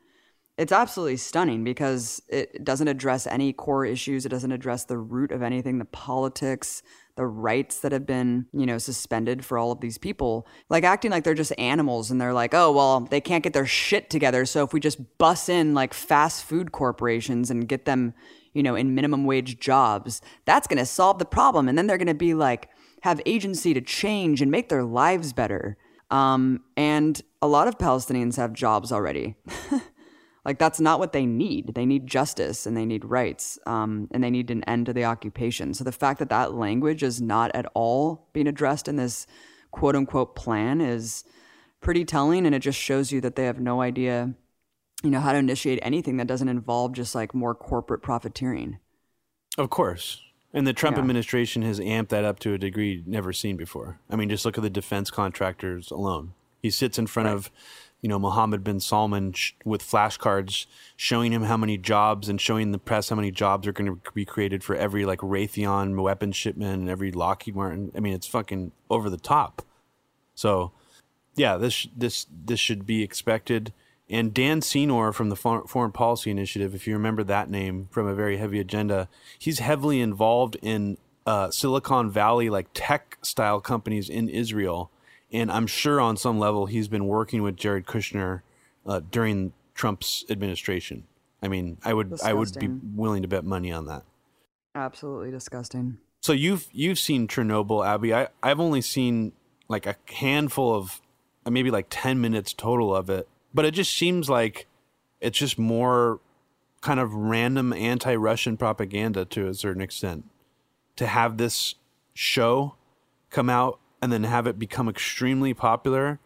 It's absolutely stunning because it doesn't address any core issues. It doesn't address the root of anything, the politics, the rights that have been, you know, suspended for all of these people, like acting like they're just animals. And they're like, oh, well, they can't get their shit together. So if we just bus in like fast food corporations and get them, you know, in minimum wage jobs, that's going to solve the problem. And then they're going to be like, have agency to change and make their lives better. Um, and a lot of Palestinians have jobs already. Like, that's not what they need. They need justice and they need rights, um, and they need an end to the occupation. So the fact that that language is not at all being addressed in this quote unquote plan is pretty telling. And it just shows you that they have no idea, you know, how to initiate anything that doesn't involve just like more corporate profiteering. Of course. And the Trump yeah. administration has amped that up to a degree never seen before. I mean, just look at the defense contractors alone. He sits in front right. of... you know, Mohammed bin Salman sh- with flashcards showing him how many jobs and showing the press how many jobs are going to be created for every like Raytheon weapon shipment and every Lockheed Martin. I mean, it's fucking over the top. So, yeah, this this this should be expected. And Dan Senor from the Foreign Policy Initiative, if you remember that name from A Very Heavy Agenda, he's heavily involved in uh, Silicon Valley like tech style companies in Israel. And I'm sure on some level he's been working with Jared Kushner uh, during Trump's administration. I mean, I would disgusting. I would be willing to bet money on that. Absolutely disgusting. So you've you've seen Chernobyl, Abby. I, I've only seen like a handful of maybe like ten minutes total of it. But it just seems like it's just more kind of random anti-Russian propaganda to a certain extent. To have this show come out and then have it become extremely popular,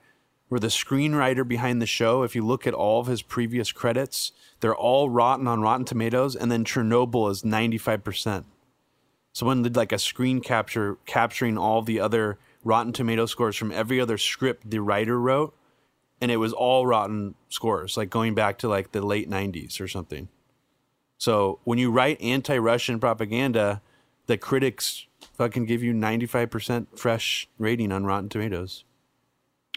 where the screenwriter behind the show, if you look at all of his previous credits, they're all rotten on Rotten Tomatoes, and then Chernobyl is ninety-five percent. Someone did like a screen capture capturing all the other Rotten Tomato scores from every other script the writer wrote, and it was all rotten scores, like going back to like the late nineties or something. So when you write anti-Russian propaganda, the critics fucking give you ninety-five percent fresh rating on Rotten Tomatoes.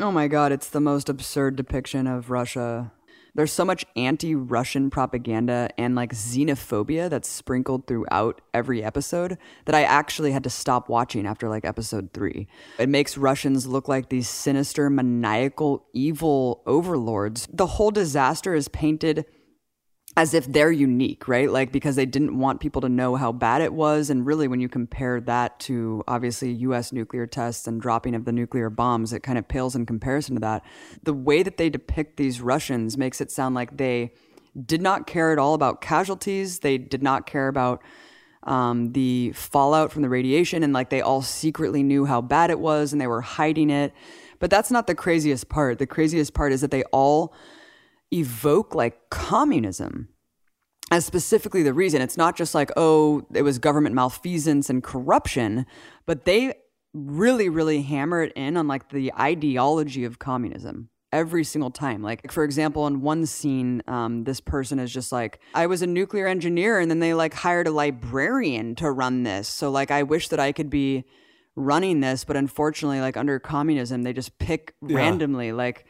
Oh my God, it's the most absurd depiction of Russia. There's so much anti-Russian propaganda and like xenophobia that's sprinkled throughout every episode that I actually had to stop watching after like episode three. It makes Russians look like these sinister, maniacal, evil overlords. The whole disaster is painted as if they're unique, right? Like, because they didn't want people to know how bad it was. And really, when you compare that to obviously U S nuclear tests and dropping of the nuclear bombs, it kind of pales in comparison to that. The way that they depict these Russians makes it sound like they did not care at all about casualties. They did not care about um, the fallout from the radiation. And like, they all secretly knew how bad it was and they were hiding it. But that's not the craziest part. The craziest part is that they all evoke like communism as specifically the reason. It's not just like, oh, it was government malfeasance and corruption, but they really, really hammer it in on like the ideology of communism every single time. Like, for example, in one scene, um, this person is just like, I was a nuclear engineer and then they like hired a librarian to run this. So like, I wish that I could be running this, but unfortunately, like under communism, they just pick yeah. randomly, like,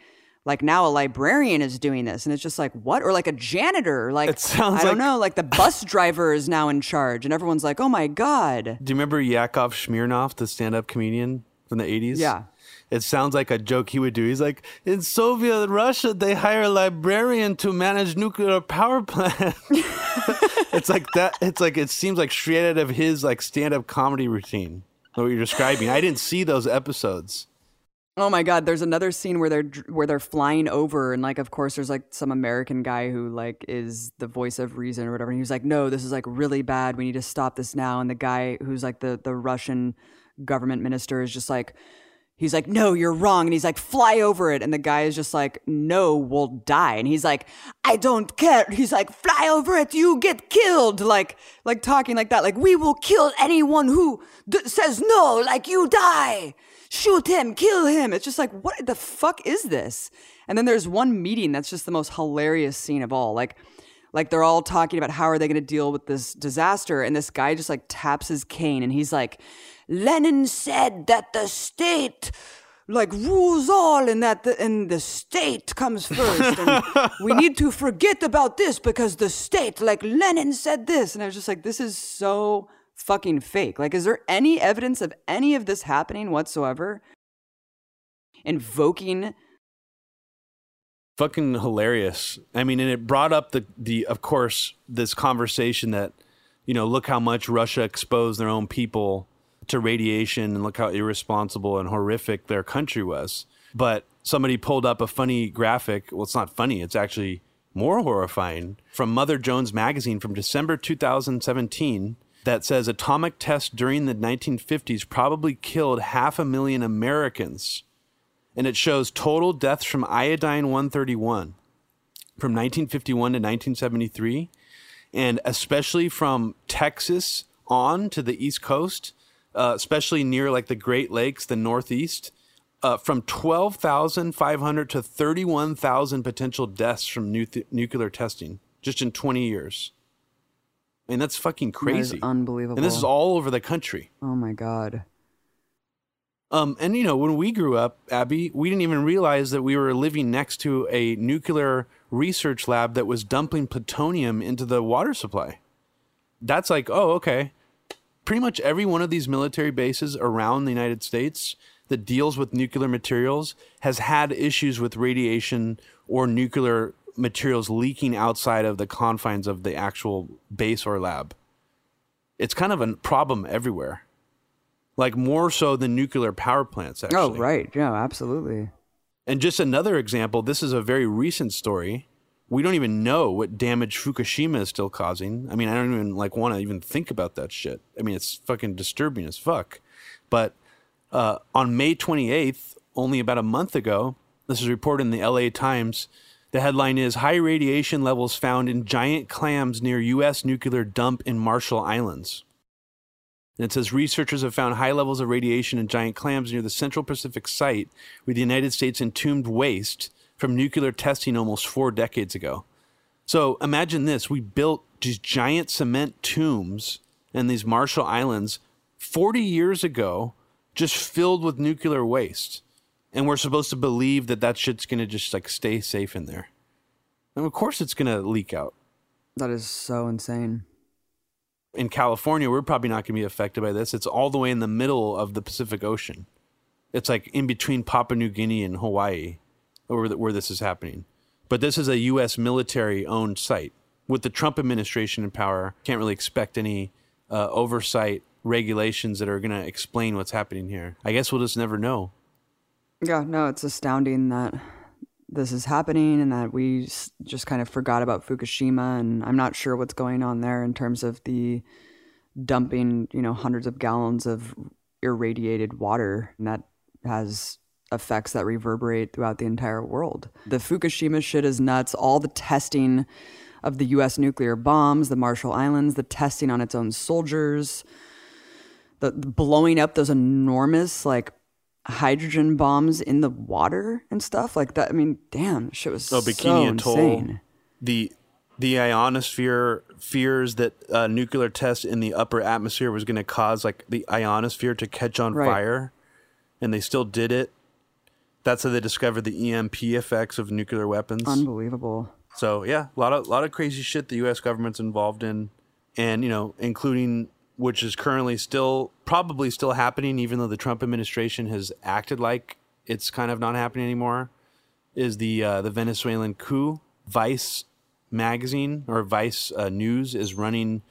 Like now a librarian is doing this and it's just like, what? Or like a janitor, like, it sounds I don't like, know, like the bus driver is now in charge and everyone's like, oh my God. Do you remember Yakov Smirnov, the stand-up comedian from the eighties? Yeah. It sounds like a joke he would do. He's like, in Soviet Russia, they hire a librarian to manage nuclear power plant. It's like that. It's like, it seems like straight out of his like stand-up comedy routine, what you're describing. I didn't see those episodes. Oh my God! There's another scene where they're where they're flying over, and like, of course, there's like some American guy who like is the voice of reason or whatever, and he's like, "No, this is like really bad. We need to stop this now." And the guy who's like the the Russian government minister is just like, he's like, "No, you're wrong," and he's like, "Fly over it," and the guy is just like, "No, we'll die," and he's like, "I don't care." He's like, "Fly over it, you get killed," like like talking like that, like we will kill anyone who d- says no, like you die. Shoot him, kill him. It's just like, what the fuck is this? And then there's one meeting that's just the most hilarious scene of all. Like, like they're all talking about how are they going to deal with this disaster. And this guy just like taps his cane and he's like, Lenin said that the state like rules all and that the, and the state comes first. And we need to forget about this because the state, like Lenin said this. And I was just like, this is so fucking fake. Like, is there any evidence of any of this happening whatsoever? Invoking fucking hilarious. I mean, and it brought up the the of course this conversation that, you know, look how much Russia exposed their own people to radiation and look how irresponsible and horrific their country was. But somebody pulled up a funny graphic. Well, it's not funny, it's actually more horrifying, from Mother Jones magazine from December two thousand seventeen. That says atomic tests during the nineteen fifties probably killed half a million Americans. And it shows total deaths from iodine one thirty-one from nineteen fifty-one to nineteen seventy-three. And especially from Texas on to the East Coast, uh, especially near like the Great Lakes, the Northeast, uh, from twelve thousand five hundred to thirty-one thousand potential deaths from nu- nuclear testing just in twenty years. I mean, that's fucking crazy. That is unbelievable. And this is all over the country. Oh, my God. Um, and, you know, when we grew up, Abby, we didn't even realize that we were living next to a nuclear research lab that was dumping plutonium into the water supply. That's like, oh, okay. Pretty much every one of these military bases around the United States that deals with nuclear materials has had issues with radiation or nuclear materials leaking outside of the confines of the actual base or lab. It's kind of a problem everywhere. Like more so than nuclear power plants, actually. Oh, right. Yeah, absolutely. And just another example, this is a very recent story. We don't even know what damage Fukushima is still causing. I mean, I don't even like want to even think about that shit. I mean, it's fucking disturbing as fuck. But uh, on May twenty-eighth, only about a month ago, this is reported in the L A Times. The headline is, high radiation levels found in giant clams near U S nuclear dump in Marshall Islands. And it says, researchers have found high levels of radiation in giant clams near the Central Pacific site where the United States entombed waste from nuclear testing almost four decades ago. So imagine this. We built these giant cement tombs in these Marshall Islands forty years ago, just filled with nuclear waste. And we're supposed to believe that that shit's going to just like stay safe in there. And of course it's going to leak out. That is so insane. In California, we're probably not going to be affected by this. It's all the way in the middle of the Pacific Ocean. It's like in between Papua New Guinea and Hawaii where, where this is happening. But this is a U S military-owned site. With the Trump administration in power, can't really expect any uh, oversight regulations that are going to explain what's happening here. I guess we'll just never know. Yeah, no, it's astounding that this is happening and that we just kind of forgot about Fukushima, and I'm not sure what's going on there in terms of the dumping, you know, hundreds of gallons of irradiated water, and that has effects that reverberate throughout the entire world. The Fukushima shit is nuts. All the testing of the U S nuclear bombs, the Marshall Islands, the testing on its own soldiers, the, the blowing up those enormous, like, hydrogen bombs in the water and stuff like that. I mean, damn, shit was oh, Bikini so Atoll, insane. The the ionosphere fears that uh, nuclear tests in the upper atmosphere was going to cause like the ionosphere to catch on right. fire, and they still did it. That's how they discovered the E M P effects of nuclear weapons. Unbelievable. So yeah, a lot of lot of crazy shit the U S government's involved in, and you know, including. Which is currently still, probably still happening, even though the Trump administration has acted like it's kind of not happening anymore, is the uh, the Venezuelan coup. Vice magazine or Vice uh, News is running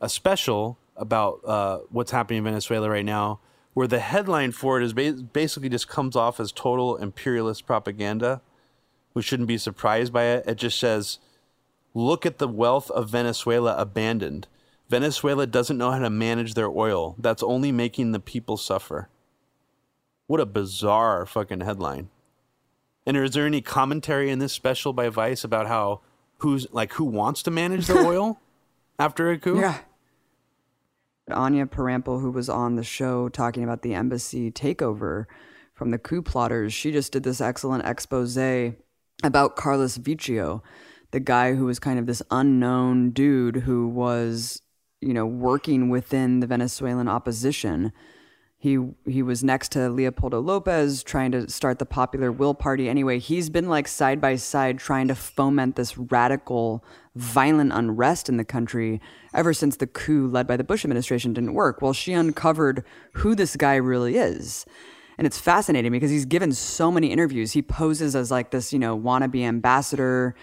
a special about uh, what's happening in Venezuela right now where the headline for it is ba- basically just comes off as total imperialist propaganda. We shouldn't be surprised by it. It just says, look at the wealth of Venezuela abandoned. Venezuela doesn't know how to manage their oil. That's only making the people suffer. What a bizarre fucking headline. And is there any commentary in this special by Vice about how who's like who wants to manage the oil after a coup? Yeah. Anya Parampil, who was on the show talking about the embassy takeover from the coup plotters, she just did this excellent expose about Carlos Vicchio, the guy who was kind of this unknown dude who was, you know, working within the Venezuelan opposition. He he was next to Leopoldo Lopez trying to start the Popular Will Party. Anyway, he's been like side by side trying to foment this radical, violent unrest in the country ever since the coup led by the Bush administration didn't work. Well, she uncovered who this guy really is. And it's fascinating because he's given so many interviews. He poses as like this, you know, wannabe ambassador.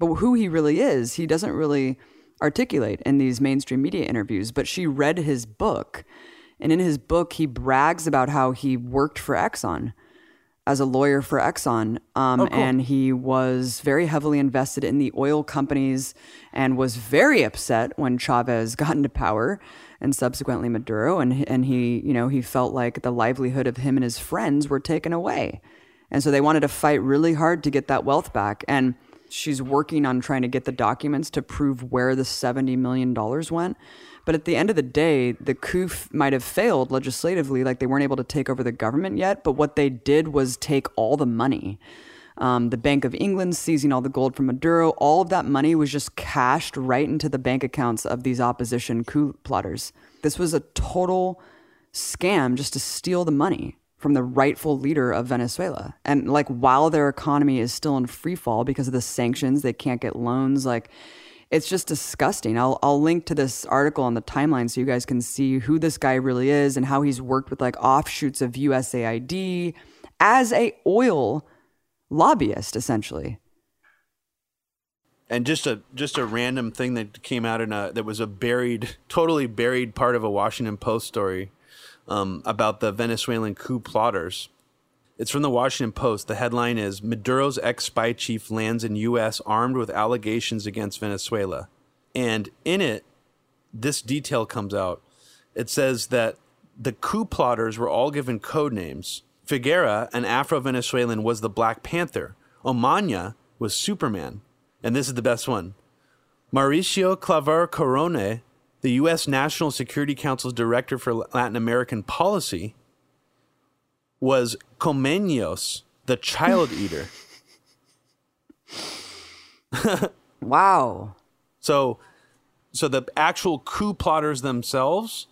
But who he really is, he doesn't really articulate in these mainstream media interviews. But she read his book. And in his book, he brags about how he worked for Exxon as a lawyer for Exxon. Um, oh, cool. And he was very heavily invested in the oil companies and was very upset when Chavez got into power and subsequently Maduro. And, and he, you know, he felt like the livelihood of him and his friends were taken away. And so they wanted to fight really hard to get that wealth back. And she's working on trying to get the documents to prove where the seventy million dollars went. But at the end of the day, the coup f- might have failed legislatively, like they weren't able to take over the government yet. But what they did was take all the money. Um, the Bank of England seizing all the gold from Maduro, all of that money was just cashed right into the bank accounts of these opposition coup plotters. This was a total scam just to steal the money from the rightful leader of Venezuela. And like while their economy is still in free fall because of the sanctions, they can't get loans. Like it's just disgusting. I'll I'll link to this article on the timeline so you guys can see who this guy really is and how he's worked with like offshoots of U S A I D as a oil lobbyist essentially. And just a just a random thing that came out in a that was a buried totally buried part of a Washington Post story. Um, about the Venezuelan coup plotters. It's from the Washington Post. The headline is, Maduro's ex-spy chief lands in U S armed with allegations against Venezuela. And in it, this detail comes out. It says that the coup plotters were all given code names. Figuera, an Afro-Venezuelan, was the Black Panther. Omaña was Superman. And this is the best one. Mauricio Claver Corone, the U S. National Security Council's director for Latin American policy, was Comenios, the child eater. Wow. So so the actual coup plotters themselves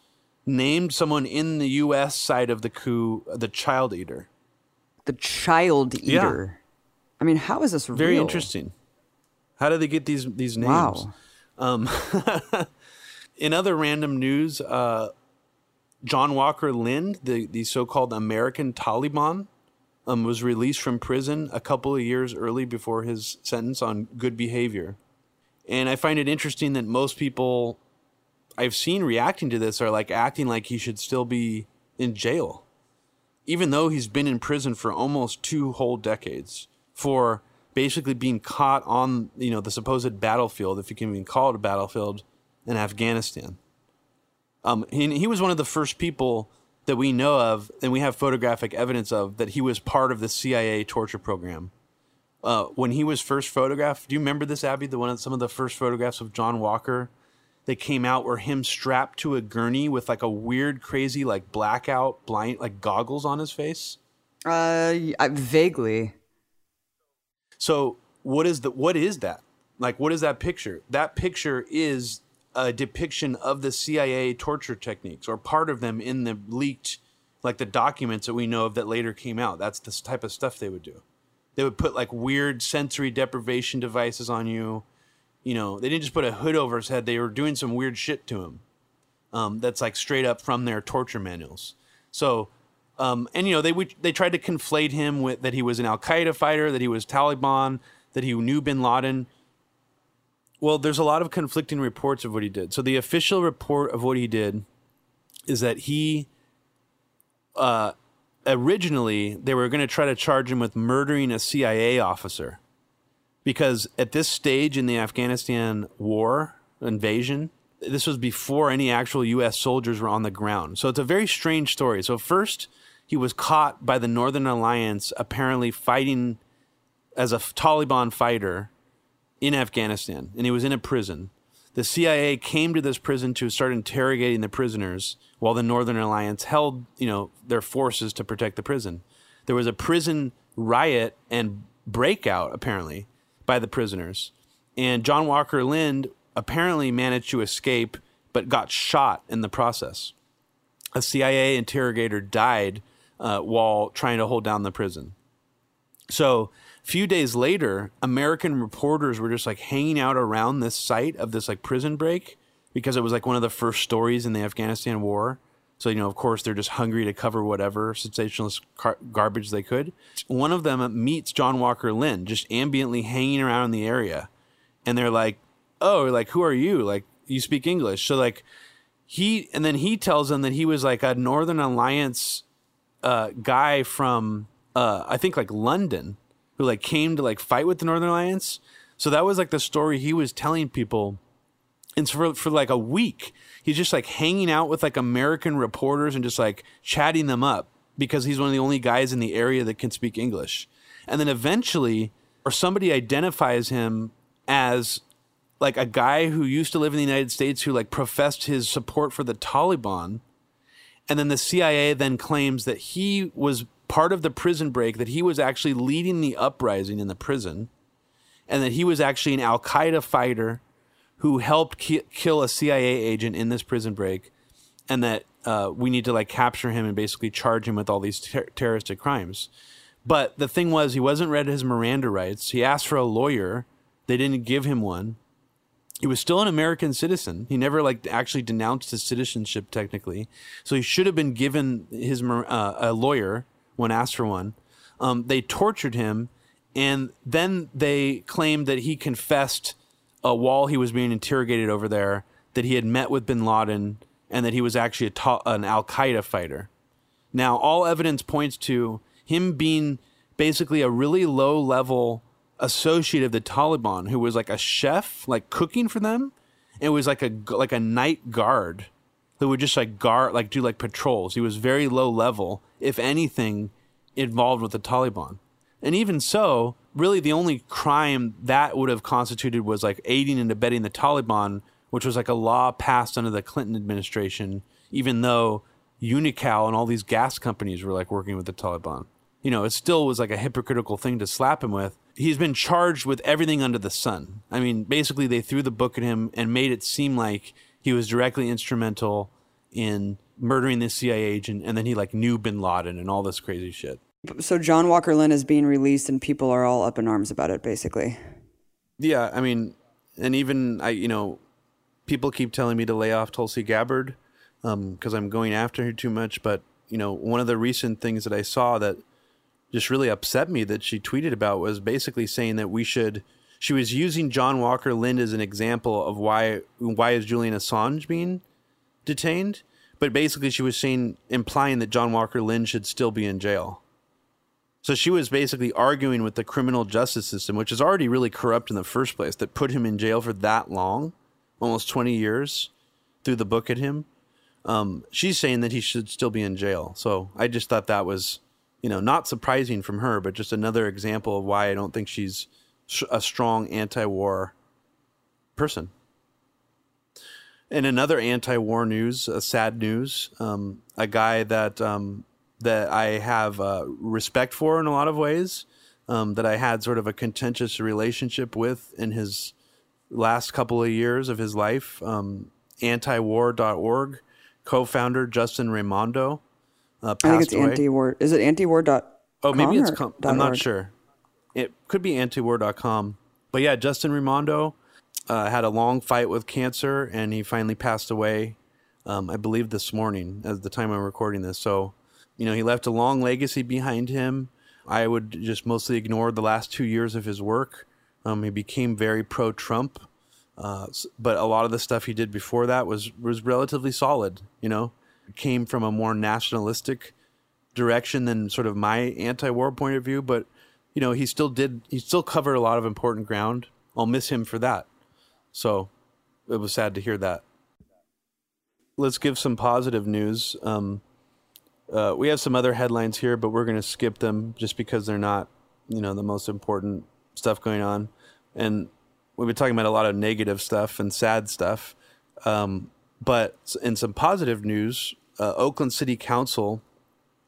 named someone in the U S side of the coup the child eater. The child eater. Yeah. I mean, how is this real? Very interesting. How do they get these, these names? Wow. Um, in other random news, uh, John Walker Lind, the, the so-called American Taliban, um, was released from prison a couple of years early before his sentence on good behavior. And I find it interesting that most people I've seen reacting to this are like acting like he should still be in jail, even though he's been in prison for almost two whole decades for basically being caught on, you know, the supposed battlefield, if you can even call it a battlefield, in Afghanistan. Um, he, he was one of the first people that we know of, and we have photographic evidence of, that he was part of the C I A torture program. Uh, when he was first photographed, do you remember this, Abby? The one of some of the first photographs of John Walker that came out were him strapped to a gurney with like a weird, crazy, like blackout, blind, like goggles on his face. Uh, I, vaguely. So what is the what is that? Like, what is that picture? That picture is a depiction of the C I A torture techniques, or part of them, in the leaked, like the documents that we know of that later came out. That's the type of stuff they would do. They would put like weird sensory deprivation devices on you. You know, they didn't just put a hood over his head. They were doing some weird shit to him. Um, that's like straight up from their torture manuals. So, um, and you know, they, would, they tried to conflate him with that he was an Al-Qaeda fighter, that he was Taliban, that he knew bin Laden. Well, there's a lot of conflicting reports of what he did. So the official report of what he did is that he uh, originally they were going to try to charge him with murdering a C I A officer, because at this stage in the Afghanistan war invasion, this was before any actual U S soldiers were on the ground. So it's a very strange story. So first he was caught by the Northern Alliance, apparently fighting as a Taliban fighter in Afghanistan, and he was in a prison. The C I A came to this prison to start interrogating the prisoners while the Northern Alliance held, you know, their forces to protect the prison. There was a prison riot and breakout, apparently, by the prisoners. And John Walker Lind apparently managed to escape, but got shot in the process. A C I A interrogator died uh, while trying to hold down the prison. So a few days later, American reporters were just like hanging out around this site of this like prison break, because it was like one of the first stories in the Afghanistan war. So, you know, of course, they're just hungry to cover whatever sensationalist car- garbage they could. One of them meets John Walker Lind just ambiently hanging around the area. And they're like, oh, like, who are you? Like, you speak English. So like he and then he tells them that he was like a Northern Alliance uh, guy from uh, I think like London, who like came to like fight with the Northern Alliance. So that was like the story he was telling people. And so for, for like a week, he's just like hanging out with like American reporters and just like chatting them up, because he's one of the only guys in the area that can speak English. And then eventually, or somebody identifies him as like a guy who used to live in the United States, who like professed his support for the Taliban. And then the C I A then claims that he was part of the prison break, that he was actually leading the uprising in the prison, and that he was actually an al-Qaeda fighter who helped ki- kill a C I A agent in this prison break, and that uh, we need to like capture him and basically charge him with all these ter- terroristic crimes. But the thing was, he wasn't read his Miranda rights. He asked for a lawyer. They didn't give him one. He was still an American citizen. He never like actually denounced his citizenship technically. So he should have been given his uh, a lawyer when asked for one. Um, they tortured him, and then they claimed that he confessed uh, while he was being interrogated over there that he had met with bin Laden and that he was actually a ta- an al-Qaeda fighter. Now, all evidence points to him being basically a really low-level associate of the Taliban, who was like a chef, like cooking for them. It was like a like a night guard who would just like guard, like do like patrols. He was very low level, if anything, involved with the Taliban. And even so, really the only crime that would have constituted was like aiding and abetting the Taliban, which was like a law passed under the Clinton administration, even though Unocal and all these gas companies were like working with the Taliban. You know, it still was like a hypocritical thing to slap him with. He's been charged with everything under the sun. I mean, basically they threw the book at him and made it seem like he was directly instrumental in murdering this C I A agent, and then he like knew bin Laden and all this crazy shit. So John Walker Lind is being released and people are all up in arms about it, basically. Yeah, I mean, and even, I, you know, people keep telling me to lay off Tulsi Gabbard um, because I'm going after her too much. But, you know, one of the recent things that I saw that just really upset me that she tweeted about was basically saying that we should, she was using John Walker Lind as an example of why, why is Julian Assange being detained? But basically she was saying, implying that John Walker Lind should still be in jail. So she was basically arguing with the criminal justice system, which is already really corrupt in the first place, that put him in jail for that long, almost twenty years, threw the book at him. Um, she's saying that he should still be in jail. So I just thought that was, you know, not surprising from her, but just another example of why I don't think she's a strong anti-war person. And another anti-war news, uh, sad news, um, a guy that um, that I have uh, respect for in a lot of ways, um, that I had sort of a contentious relationship with in his last couple of years of his life, um, antiwar dot org, co-founder Justin Raimondo. Uh, I think it's away. Anti-war. Is it antiwar dot? Oh, maybe it's. Com- I'm not org. sure. It could be antiwar dot com. But yeah, Justin Raimondo uh, had a long fight with cancer, and he finally passed away. Um, I believe this morning, at the time I'm recording this. So, you know, he left a long legacy behind him. I would just mostly ignore the last two years of his work. Um, he became very pro-Trump, uh, but a lot of the stuff he did before that was was relatively solid. You know. Came from a more nationalistic direction than sort of my anti-war point of view, but you know, he still did, he still covered a lot of important ground. I'll miss him for that. So it was sad to hear that. Let's give some positive news. Um, uh, we have some other headlines here, but we're going to skip them just because they're not, you know, the most important stuff going on. And we've been talking about a lot of negative stuff and sad stuff. Um, but in some positive news, uh, Oakland City Council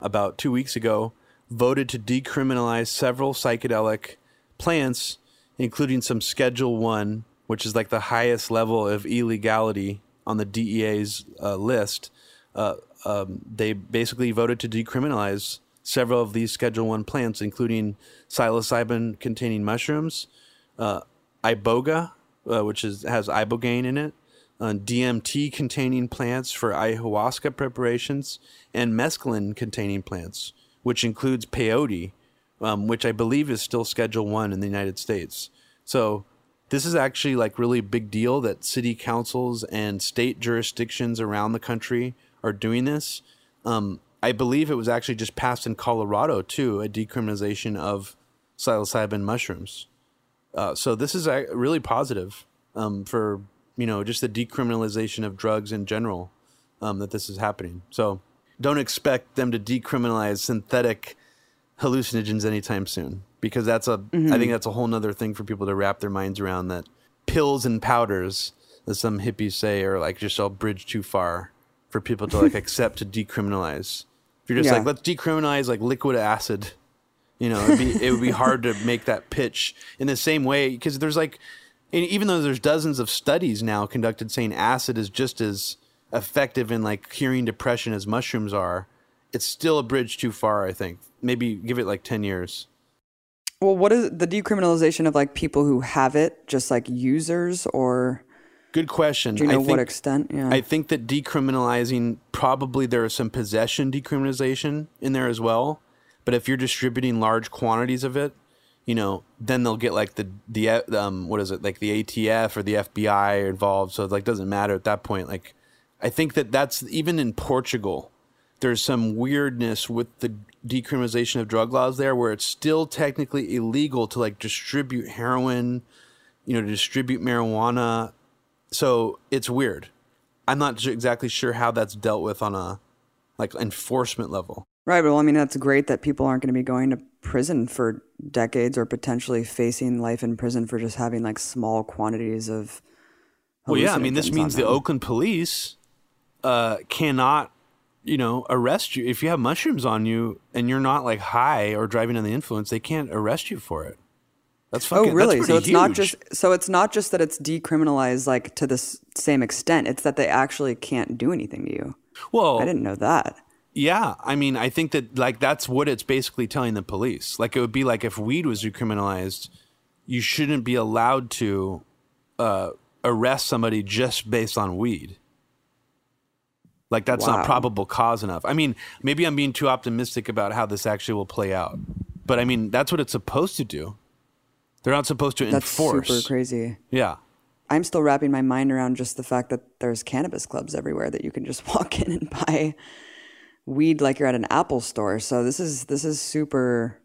about two weeks ago voted to decriminalize several psychedelic plants, including some Schedule One, which is like the highest level of illegality on the D E A's uh, list. Uh, um, they basically voted to decriminalize several of these Schedule One plants, including psilocybin-containing mushrooms, uh, iboga, uh, which is has ibogaine in it, uh, D M T-containing plants for ayahuasca preparations, and mescaline-containing plants, which includes peyote, um, which I believe is still Schedule One in the United States. So this is actually like really big deal that city councils and state jurisdictions around the country are doing this. Um, I believe it was actually just passed in Colorado too, a decriminalization of psilocybin mushrooms. Uh, so this is uh, really positive um, for, you know, just the decriminalization of drugs in general, um, that this is happening. So don't expect them to decriminalize synthetic hallucinogens anytime soon, because that's a, mm-hmm. I think that's a whole nother thing for people to wrap their minds around, that pills and powders, as some hippies say, are like just a bridge too far for people to like accept to decriminalize. If you're just yeah. like, let's decriminalize like liquid acid, you know, it'd be, it would be hard to make that pitch in the same way, because there's like, and even though there's dozens of studies now conducted saying acid is just as effective in like curing depression as mushrooms are, it's still a bridge too far, I think. Maybe give it like ten years. Well, what is the decriminalization of like people who have it, just like users, or? Good question. Do you know I think, what extent? Yeah. I think that decriminalizing, probably there is some possession decriminalization in there as well. But if you're distributing large quantities of it, you know, then they'll get like the, the um what is it? Like the A T F or the F B I are involved. So it like doesn't matter at that point. Like I think that that's even in Portugal, there's some weirdness with the decriminalization of drug laws there, where it's still technically illegal to like distribute heroin, you know, to distribute marijuana. So it's weird. I'm not exactly sure how that's dealt with on a like enforcement level. Right. Well, I mean, that's great that people aren't going to be going to prison for decades or potentially facing life in prison for just having like small quantities of. Well, yeah. I mean, this means the Oakland police uh, cannot, you know, arrest you. If you have mushrooms on you and you're not like high or driving under the influence, they can't arrest you for it. That's fucking, oh, really? That's so it's huge. Not just so it's not just that it's decriminalized like to the same extent. It's that they actually can't do anything to you. Well, I didn't know that. Yeah, I mean, I think that like that's what it's basically telling the police. Like it would be like if weed was decriminalized, you shouldn't be allowed to uh, arrest somebody just based on weed. Like that's wow. not probable cause enough. I mean, maybe I'm being too optimistic about how this actually will play out. But I mean, that's what it's supposed to do. They're not supposed to that's enforce. That's super crazy. Yeah. I'm still wrapping my mind around just the fact that there's cannabis clubs everywhere that you can just walk in and buy weed like you're at an Apple store. So this is this is super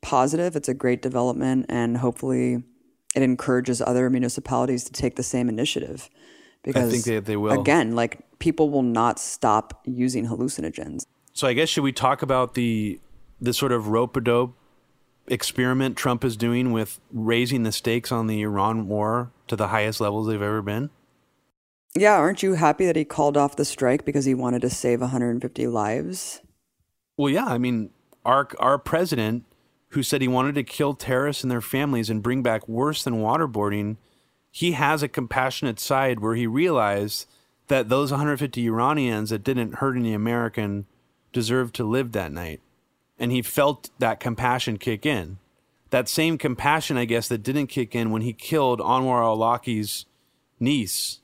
positive. It's a great development, and hopefully it encourages other municipalities to take the same initiative. Because I think they, they will. Again, like people will not stop using hallucinogens. So I guess should we talk about the the sort of rope-a-dope experiment Trump is doing with raising the stakes on the Iran war to the highest levels they've ever been? Yeah, aren't you happy that he called off the strike because he wanted to save one hundred fifty lives? Well, yeah, I mean, our our president, who said he wanted to kill terrorists and their families and bring back worse than waterboarding, he has a compassionate side where he realized that those one hundred fifty Iranians that didn't hurt any American deserved to live that night. And he felt that compassion kick in. That same compassion, I guess, that didn't kick in when he killed Anwar al-Awlaki's niece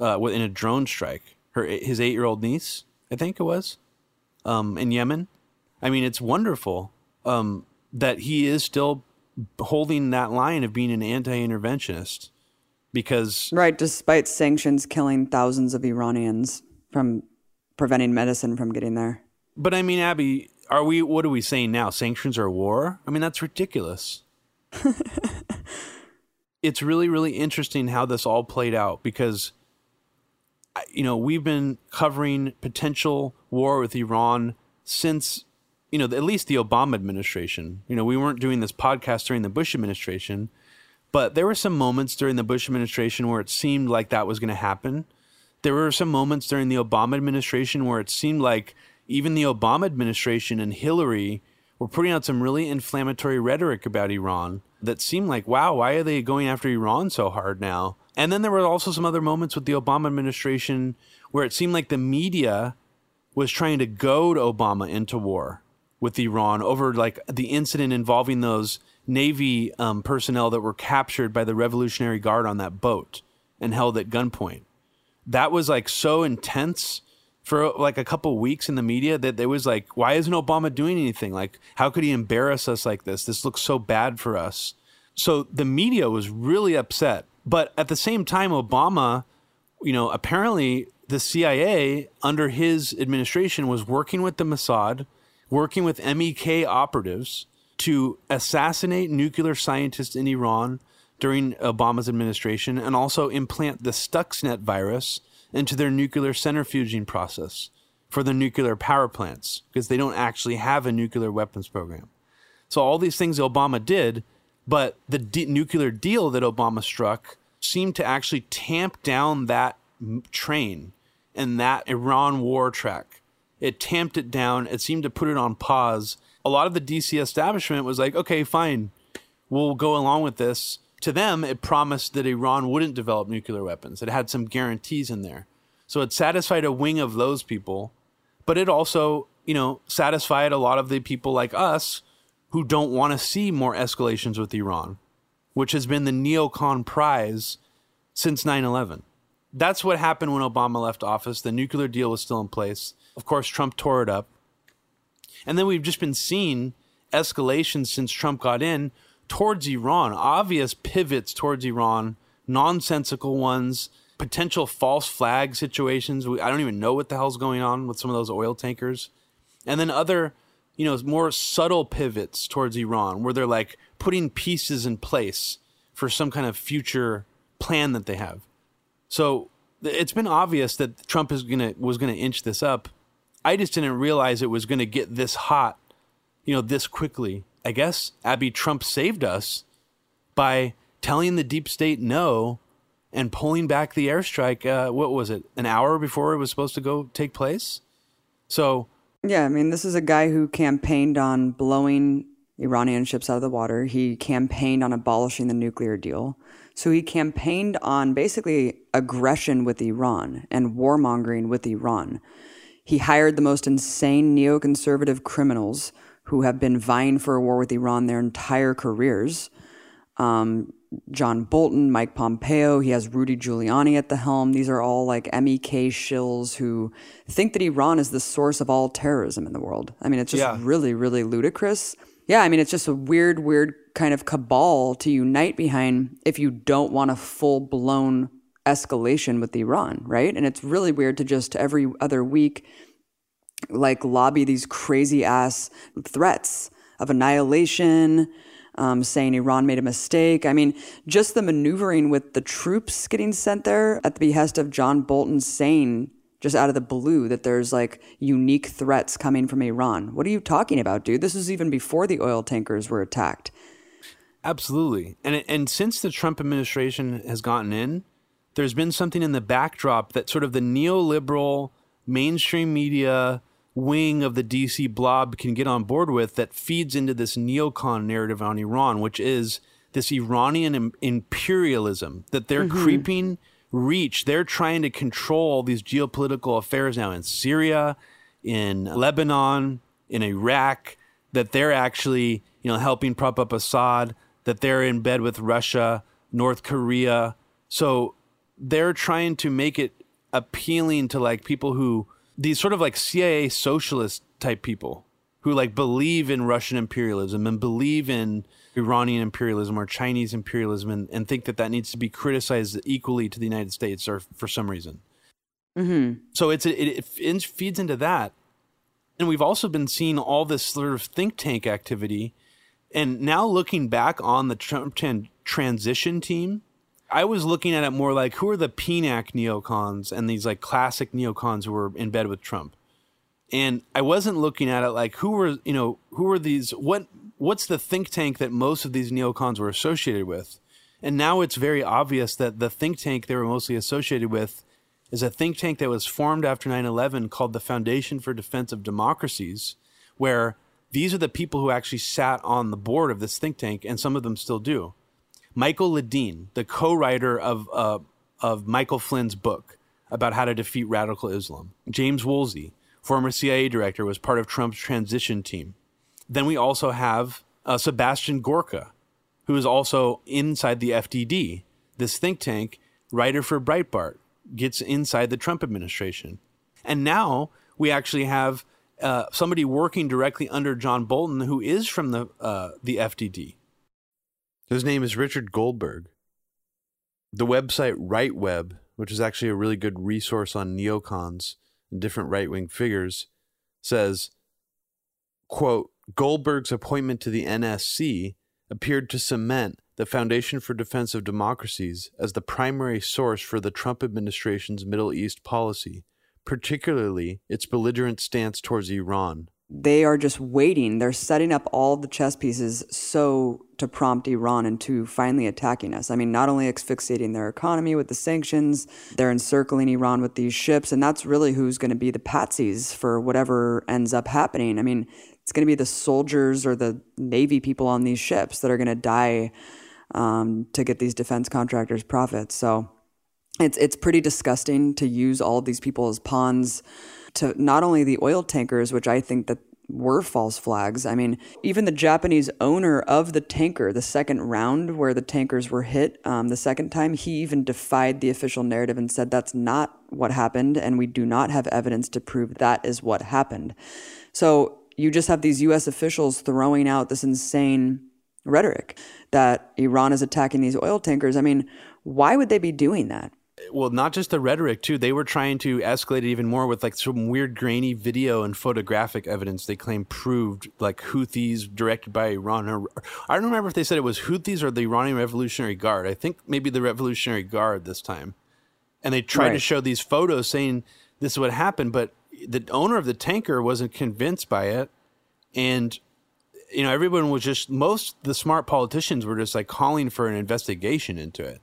uh, in a drone strike. Her, his eight-year-old niece, I think it was, um, in Yemen. I mean, it's wonderful um, that he is still holding that line of being an anti-interventionist. Because right, despite sanctions killing thousands of Iranians from preventing medicine from getting there. But I mean, Abby, are we, what are we saying now? Sanctions are war? I mean, that's ridiculous. It's really, really interesting how this all played out, because, you know, we've been covering potential war with Iran since, you know, at least the Obama administration. You know, we weren't doing this podcast during the Bush administration, but there were some moments during the Bush administration where it seemed like that was going to happen. There were some moments during the Obama administration where it seemed like even the Obama administration and Hillary were putting out some really inflammatory rhetoric about Iran that seemed like, wow, why are they going after Iran so hard now? And then there were also some other moments with the Obama administration where it seemed like the media was trying to goad Obama into war with Iran over like the incident involving those Navy um, personnel that were captured by the Revolutionary Guard on that boat and held at gunpoint. That was like so intense for like a couple weeks in the media that it was like, why isn't Obama doing anything? Like, how could he embarrass us like this? This looks so bad for us. So the media was really upset. But at the same time, Obama, you know, apparently the C I A under his administration was working with the Mossad, working with M E K operatives to assassinate nuclear scientists in Iran during Obama's administration, and also implant the Stuxnet virus into their nuclear centrifuging process for the nuclear power plants, because they don't actually have a nuclear weapons program. So all these things Obama did, but the de- nuclear deal that Obama struck seemed to actually tamp down that train and that Iran war track. It tamped it down. It seemed to put it on pause. A lot of the D C establishment was like, okay, fine, we'll go along with this. To them, it promised that Iran wouldn't develop nuclear weapons. It had some guarantees in there. So it satisfied a wing of those people, but it also, you know, satisfied a lot of the people like us who don't want to see more escalations with Iran, which has been the neocon prize since nine eleven. That's what happened when Obama left office. The nuclear deal was still in place. Of course, Trump tore it up. And then we've just been seeing escalations since Trump got in towards Iran, obvious pivots towards Iran, nonsensical ones, potential false flag situations. I don't even know what the hell's going on with some of those oil tankers. And then other, you know, more subtle pivots towards Iran where they're like putting pieces in place for some kind of future plan that they have. So it's been obvious that Trump is gonna was going to inch this up. I just didn't realize it was going to get this hot, you know, this quickly. I guess, Abby, Trump saved us by telling the deep state no and pulling back the airstrike, uh, what was it, an hour before it was supposed to go take place? So, yeah, I mean, this is a guy who campaigned on blowing Iranian ships out of the water. He campaigned on abolishing the nuclear deal. So he campaigned on basically aggression with Iran and warmongering with Iran. He hired the most insane neoconservative criminals who have been vying for a war with Iran their entire careers. Um, John Bolton, Mike Pompeo, he has Rudy Giuliani at the helm. These are all like M E K shills who think that Iran is the source of all terrorism in the world. I mean, it's just yeah. really, really ludicrous. Yeah, I mean, it's just a weird, weird kind of cabal to unite behind if you don't want a full-blown escalation with Iran, right? And it's really weird to just every other week like lobby these crazy ass threats of annihilation, um, saying Iran made a mistake. I mean, just the maneuvering with the troops getting sent there at the behest of John Bolton saying just out of the blue that there's like unique threats coming from Iran. What are you talking about, dude? This is even before the oil tankers were attacked. Absolutely. And, and since the Trump administration has gotten in, there's been something in the backdrop that sort of the neoliberal mainstream media wing of the D C blob can get on board with, that feeds into this neocon narrative on Iran, which is this Iranian im- imperialism that they're mm-hmm. creeping reach. They're trying to control these geopolitical affairs now in Syria, in Lebanon, in Iraq, that they're actually, you know, helping prop up Assad, that they're in bed with Russia, North Korea. So they're trying to make it appealing to like people who, these sort of like C I A socialist type people who like believe in Russian imperialism and believe in Iranian imperialism or Chinese imperialism, and, and think that that needs to be criticized equally to the United States or for some reason. Mm-hmm. So it's, it, it, it feeds into that. And we've also been seeing all this sort of think tank activity. And now looking back on the Trump transition team, I was looking at it more like, who are the P NAC neocons and these like classic neocons who were in bed with Trump? And I wasn't looking at it like, who were, you know, who are these, what, what's the think tank that most of these neocons were associated with? And now it's very obvious that the think tank they were mostly associated with is a think tank that was formed after nine eleven called the Foundation for Defense of Democracies, where these are the people who actually sat on the board of this think tank, and some of them still do. Michael Ledeen, the co-writer of uh, of Michael Flynn's book about how to defeat radical Islam. James Woolsey, former C I A director, was part of Trump's transition team. Then we also have uh, Sebastian Gorka, who is also inside the F D D, this think tank, writer for Breitbart, gets inside the Trump administration. And now we actually have uh, somebody working directly under John Bolton, who is from the uh, the F D D. His name is Richard Goldberg. The website RightWeb, which is actually a really good resource on neocons and different right-wing figures, says, quote, Goldberg's appointment to the N S C appeared to cement the Foundation for Defense of Democracies as the primary source for the Trump administration's Middle East policy, particularly its belligerent stance towards Iran. They are just waiting. They're setting up all the chess pieces so to prompt Iran into finally attacking us. I mean, not only asphyxiating their economy with the sanctions, they're encircling Iran with these ships, and that's really who's going to be the patsies for whatever ends up happening. I mean, it's going to be the soldiers or the Navy people on these ships that are going to die um, to get these defense contractors' profits. So it's it's pretty disgusting to use all these people as pawns to not only the oil tankers, which I think that were false flags. I mean, even the Japanese owner of the tanker, the second round where the tankers were hit um, the second time, he even defied the official narrative and said that's not what happened, and we do not have evidence to prove that is what happened. So you just have these U S officials throwing out this insane rhetoric that Iran is attacking these oil tankers. I mean, why would they be doing that? Well, not just the rhetoric, too. They were trying to escalate it even more with like some weird grainy video and photographic evidence they claim proved like Houthis directed by Iran. Or, I don't remember if they said it was Houthis or the Iranian Revolutionary Guard. I think maybe the Revolutionary Guard this time. And they tried right. to show these photos saying this is what happened, but the owner of the tanker wasn't convinced by it. And, you know, everyone was just, most the smart politicians were just like calling for an investigation into it.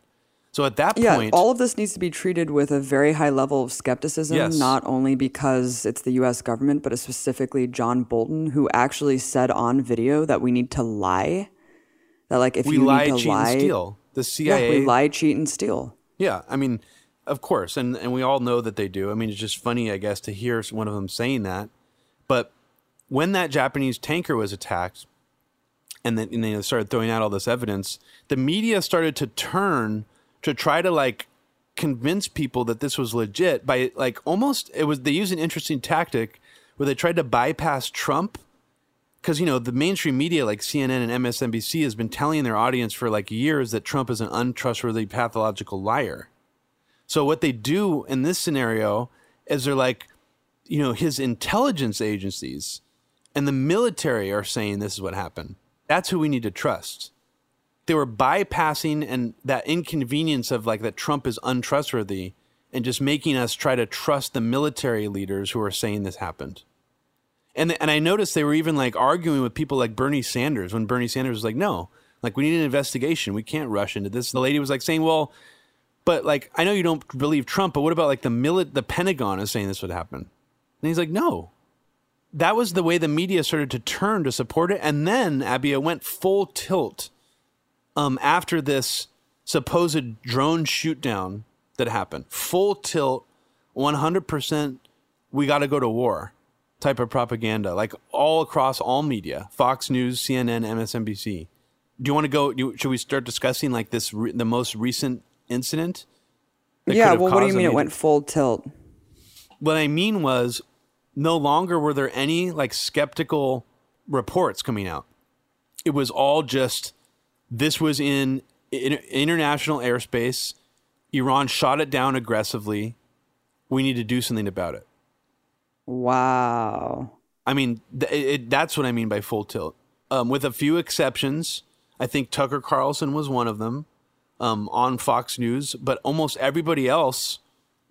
So at that yeah, point, all of this needs to be treated with a very high level of skepticism, yes. Not only because it's the U S government, but specifically John Bolton, who actually said on video that we need to lie. That like if we you lie, need to cheat lie, and steal. The C I A. Yeah, we lie, cheat, and steal. Yeah, I mean, of course. And, and we all know that they do. I mean, it's just funny, I guess, to hear one of them saying that. But when that Japanese tanker was attacked and then and they started throwing out all this evidence, the media started to turn to try to like convince people that this was legit by like almost it was they used an interesting tactic where they tried to bypass Trump because, you know, the mainstream media like C N N and M S N B C has been telling their audience for like years that Trump is an untrustworthy pathological liar. So what they do in this scenario is they're like, you know, his intelligence agencies and the military are saying this is what happened. That's who we need to trust. They were bypassing and that inconvenience of like that Trump is untrustworthy and just making us try to trust the military leaders who are saying this happened. And and I noticed they were even like arguing with people like Bernie Sanders when Bernie Sanders was like, no, like we need an investigation. We can't rush into this. And the lady was like saying, well, but like, I know you don't believe Trump, but what about like the mili- the Pentagon is saying this would happen? And he's like, no. That was the way the media started to turn to support it. And then Abia went full tilt Um, after this supposed drone shoot down that happened. Full tilt, one hundred percent, we got to go to war type of propaganda, like all across all media, Fox News, C N N, M S N B C. Do you want to go, do, should we start discussing like this, re, the most recent incident? Yeah, well, what do you mean it went full tilt? What I mean was no longer were there any like skeptical reports coming out. It was all just... This was in international airspace. Iran shot it down aggressively. We need to do something about it. Wow. I mean, th- it, that's what I mean by full tilt. Um, with a few exceptions, I think Tucker Carlson was one of them um, on Fox News, but almost everybody else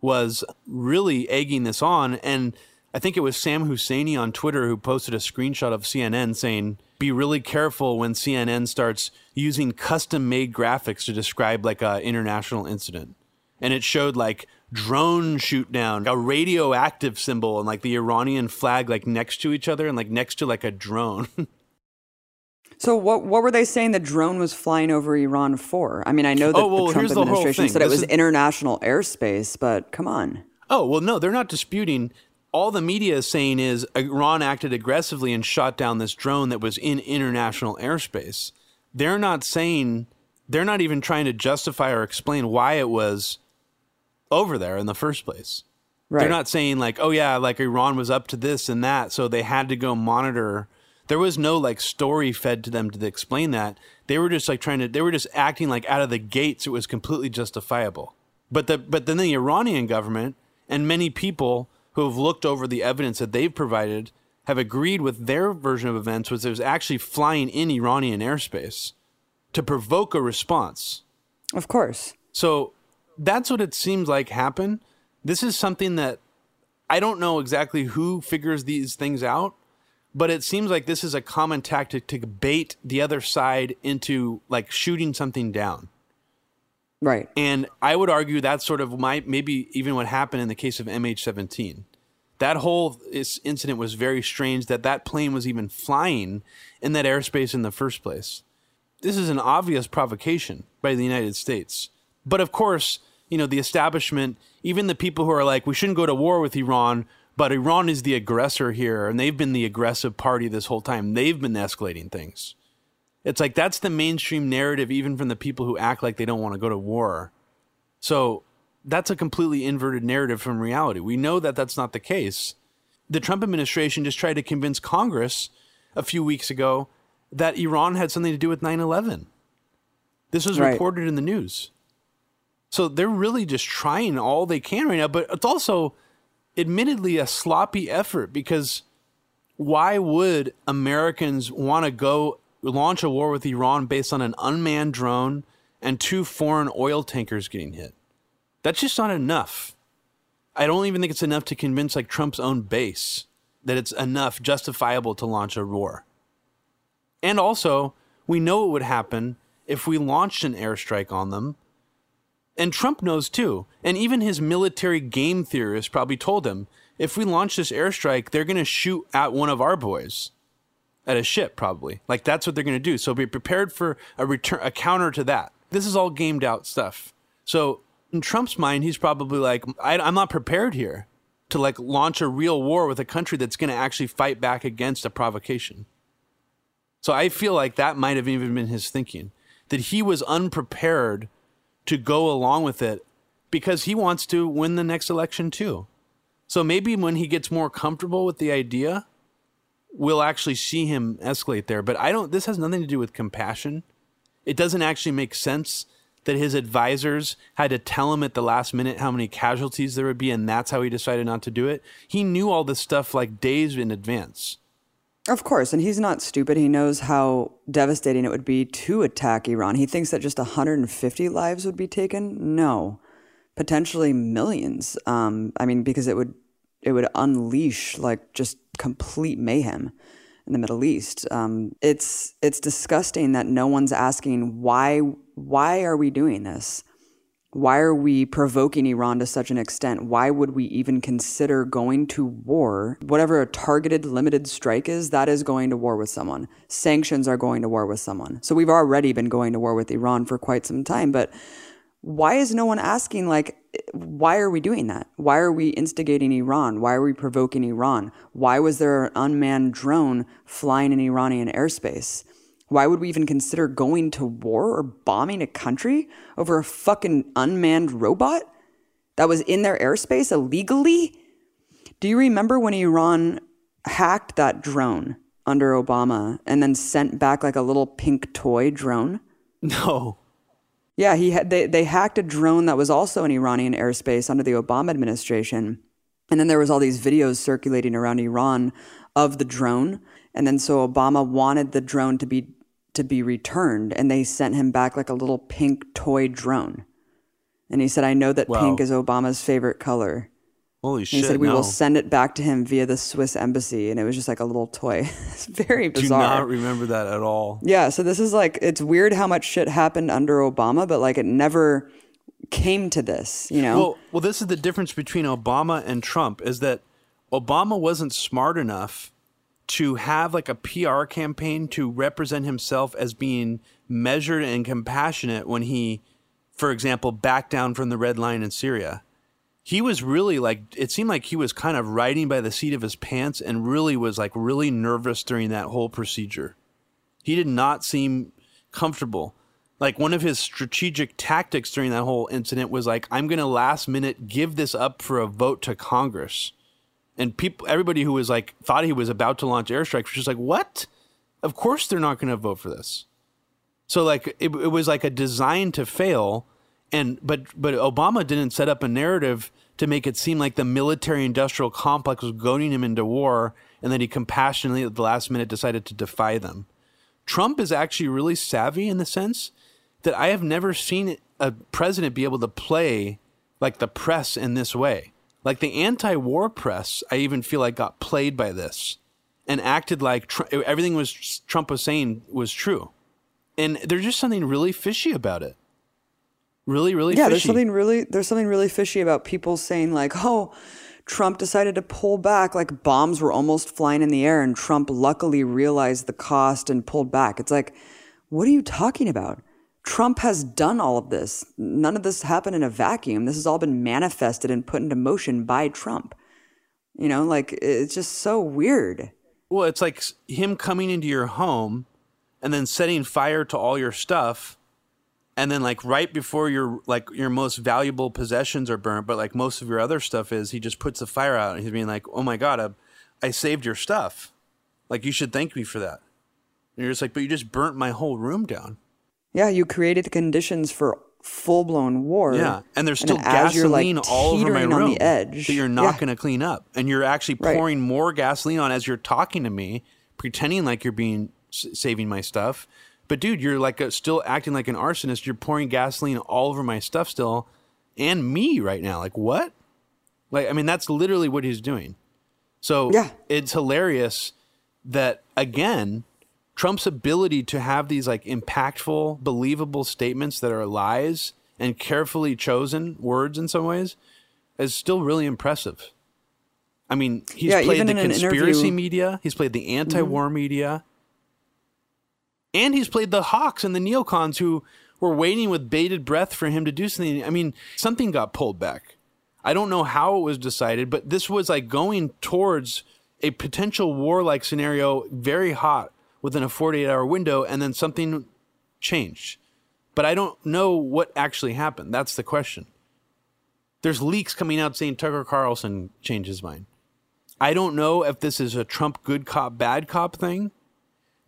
was really egging this on. And I think it was Sam Husseini on Twitter who posted a screenshot of C N N saying, be really careful when C N N starts using custom-made graphics to describe like an international incident. And it showed like drone shoot down, a radioactive symbol and like the Iranian flag like next to each other and like next to like a drone. So what what were they saying the drone was flying over Iran for? I mean, I know that oh, well, the Trump administration the said this it was is... international airspace, but come on. Oh, well, no, they're not disputing. All the media is saying is Iran acted aggressively and shot down this drone that was in international airspace. They're not saying, they're not even trying to justify or explain why it was over there in the first place. Right. They're not saying like, oh yeah, like Iran was up to this and that, so they had to go monitor. There was no like story fed to them to explain that. They were just like trying to, they were just acting like out of the gates it was completely justifiable. But the but then the Iranian government and many people who have looked over the evidence that they've provided have agreed with their version of events, was there's actually flying in Iranian airspace to provoke a response. Of course. So that's what it seems like happened. This is something that I don't know exactly who figures these things out, but it seems like this is a common tactic to bait the other side into like shooting something down. Right. And I would argue that's sort of my, maybe even what happened in the case of M H seventeen. That whole incident was very strange that that plane was even flying in that airspace in the first place. This is an obvious provocation by the United States. But of course, you know, the establishment, even the people who are like, we shouldn't go to war with Iran, but Iran is the aggressor here, and they've been the aggressive party this whole time. They've been escalating things. It's like that's the mainstream narrative, even from the people who act like they don't want to go to war. So that's a completely inverted narrative from reality. We know that that's not the case. The Trump administration just tried to convince Congress a few weeks ago that Iran had something to do with nine eleven. This was right. reported in the news. So they're really just trying all they can right now. But it's also admittedly a sloppy effort, because why would Americans want to go launch a war with Iran based on an unmanned drone and two foreign oil tankers getting hit? That's just not enough. I don't even think it's enough to convince like Trump's own base that it's enough justifiable to launch a war. And also, we know what would happen if we launched an airstrike on them. And Trump knows too. And even his military game theorist probably told him, if we launch this airstrike, they're going to shoot at one of our boys. At a ship, probably. Like, that's what they're going to do. So be prepared for a return, a counter to that. This is all gamed out stuff. So in Trump's mind, he's probably like, I, I'm not prepared here to like launch a real war with a country that's going to actually fight back against a provocation. So I feel like that might have even been his thinking, that he was unprepared to go along with it because he wants to win the next election too. So maybe when he gets more comfortable with the idea, we'll actually see him escalate there. But I don't, this has nothing to do with compassion. It doesn't actually make sense that his advisors had to tell him at the last minute how many casualties there would be, and that's how he decided not to do it. He knew all this stuff like days in advance. Of course, and he's not stupid. He knows how devastating it would be to attack Iran. He thinks that just one hundred fifty lives would be taken? No, potentially millions. Um, I mean, because it would it would unleash like just complete mayhem in the Middle East. Um, it's it's disgusting that no one's asking why why are we doing this? Why are we provoking Iran to such an extent? Why would we even consider going to war? Whatever a targeted, limited strike is, that is going to war with someone. Sanctions are going to war with someone. So we've already been going to war with Iran for quite some time. But why is no one asking, like, why are we doing that? Why are we instigating Iran? Why are we provoking Iran? Why was there an unmanned drone flying in Iranian airspace? Why would we even consider going to war or bombing a country over a fucking unmanned robot that was in their airspace illegally? Do you remember when Iran hacked that drone under Obama and then sent back like a little pink toy drone? No. Yeah, he had, they, they hacked a drone that was also in Iranian airspace under the Obama administration. And then there was all these videos circulating around Iran of the drone. And then so Obama wanted the drone to be to be returned, and they sent him back like a little pink toy drone. And he said, I know that wow. pink is Obama's favorite color. Holy and shit, he said, we no. will send it back to him via the Swiss embassy. And it was just like a little toy. It's very bizarre. I do not remember that at all. Yeah, so this is like, it's weird how much shit happened under Obama, but like it never came to this, you know? Well, well, this is the difference between Obama and Trump, is that Obama wasn't smart enough to have like a P R campaign to represent himself as being measured and compassionate when he, for example, backed down from the red line in Syria. He was really like, it seemed like he was kind of riding by the seat of his pants and really was like really nervous during that whole procedure. He did not seem comfortable. Like one of his strategic tactics during that whole incident was like, I'm going to last minute give this up for a vote to Congress. And people, everybody who was like, thought he was about to launch airstrikes was just like, what? Of course they're not going to vote for this. So like, it, it was like a design to fail. And, but, but Obama didn't set up a narrative to make it seem like the military industrial complex was goading him into war. And then he compassionately at the last minute decided to defy them. Trump is actually really savvy in the sense that I have never seen a president be able to play like the press in this way. Like the anti-war press, I even feel like got played by this and acted like tr- everything was Trump was saying was true. And there's just something really fishy about it. Really, really yeah, fishy. Yeah, there's something really there's something really fishy about people saying like, oh, Trump decided to pull back, like bombs were almost flying in the air and Trump luckily realized the cost and pulled back. It's like, what are you talking about? Trump has done all of this. None of this happened in a vacuum. This has all been manifested and put into motion by Trump. You know, like, it's just so weird. Well, it's like him coming into your home and then setting fire to all your stuff. And then like right before your like your most valuable possessions are burnt, but like most of your other stuff is, he just puts the fire out and he's being like, oh, my God, I, I saved your stuff. Like, you should thank me for that. And you're just like, but you just burnt my whole room down. Yeah, you created the conditions for full-blown war. Yeah, and there's still and gasoline like all over my room the edge. That you're not yeah. going to clean up. And you're actually pouring right. more gasoline on as you're talking to me, pretending like you're being saving my stuff. But, dude, you're like a, still acting like an arsonist. You're pouring gasoline all over my stuff still and me right now. Like, what? Like, I mean, that's literally what he's doing. So yeah. it's hilarious that, again, Trump's ability to have these like impactful, believable statements that are lies and carefully chosen words in some ways is still really impressive. I mean, he's yeah, played the conspiracy media. He's played the anti-war mm-hmm. media. And he's played the hawks and the neocons who were waiting with bated breath for him to do something. I mean, something got pulled back. I don't know how it was decided, but this was like going towards a potential war-like scenario, very hot, within a forty-eight hour window, and then something changed. But I don't know what actually happened. That's the question. There's leaks coming out saying Tucker Carlson changed his mind. I don't know if this is a Trump good cop, bad cop thing,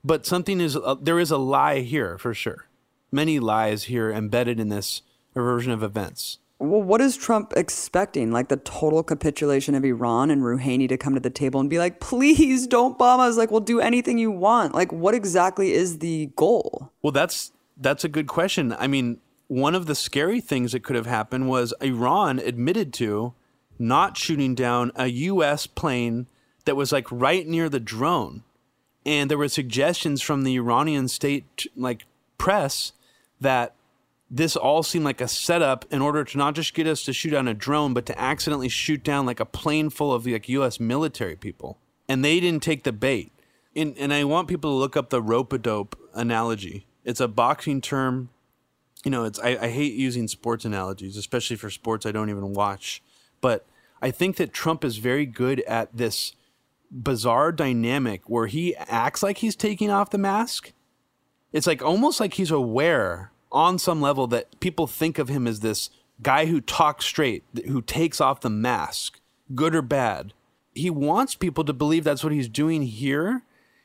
but something is, uh, there is a lie here for sure. Many lies here embedded in this version of events. Well, what is Trump expecting? Like the total capitulation of Iran and Rouhani to come to the table and be like, please don't bomb us. Like, we'll do anything you want. Like, what exactly is the goal? Well, that's that's a good question. I mean, one of the scary things that could have happened was Iran admitted to not shooting down a U S plane that was like right near the drone. And there were suggestions from the Iranian state like press that this all seemed like a setup in order to not just get us to shoot down a drone, but to accidentally shoot down like a plane full of like U S military people. And they didn't take the bait. And, and I want people to look up the rope-a-dope analogy. It's a boxing term. You know, it's I, I hate using sports analogies, especially for sports I don't even watch. But I think that Trump is very good at this bizarre dynamic where he acts like he's taking off the mask. It's like almost like he's aware on some level that people think of him as this guy who talks straight, who takes off the mask, good or bad. He wants people to believe that's what he's doing here.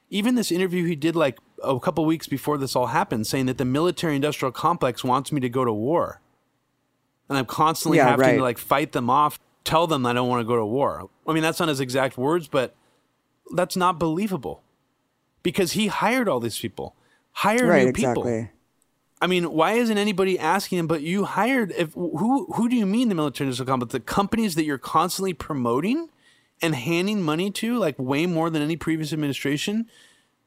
Even this interview he did like a couple weeks before this all happened, saying that the military industrial complex wants me to go to war. And I'm constantly yeah, having right. to like fight them off, tell them I don't want to go to war. I mean, that's not his exact words, but that's not believable because he hired all these people, hired right, new people. Exactly. I mean, why isn't anybody asking him, but you hired, if who, who do you mean the military industrial complex? The companies that you're constantly promoting and handing money to, like way more than any previous administration.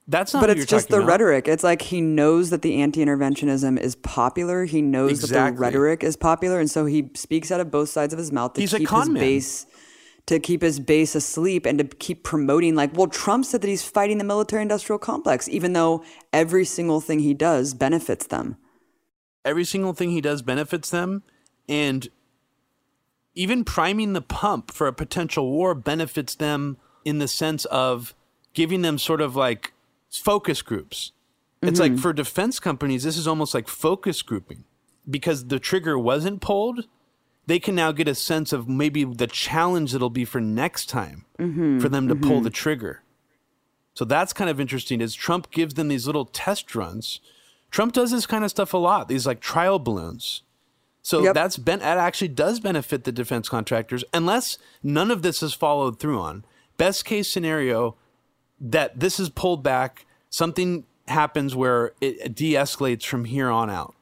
That's not but it's just the about. Rhetoric. It's like he knows that the anti-interventionism is popular. He knows exactly. that the rhetoric is popular. And so he speaks out of both sides of his mouth to He's keep his base to keep his base asleep and to keep promoting like, well, Trump said that he's fighting the military industrial complex, even though every single thing he does benefits them. Every single thing he does benefits them. And even priming the pump for a potential war benefits them in the sense of giving them sort of like focus groups. It's mm-hmm. like for defense companies, this is almost like focus grouping because the trigger wasn't pulled. They can now get a sense of maybe the challenge that'll be for next time mm-hmm. for them to mm-hmm. pull the trigger. So that's kind of interesting is Trump gives them these little test runs. Trump does this kind of stuff a lot. These like trial balloons. So yep. that's been, that actually does benefit the defense contractors unless none of this is followed through on. Best case scenario that this is pulled back. Something happens where it de-escalates from here on out.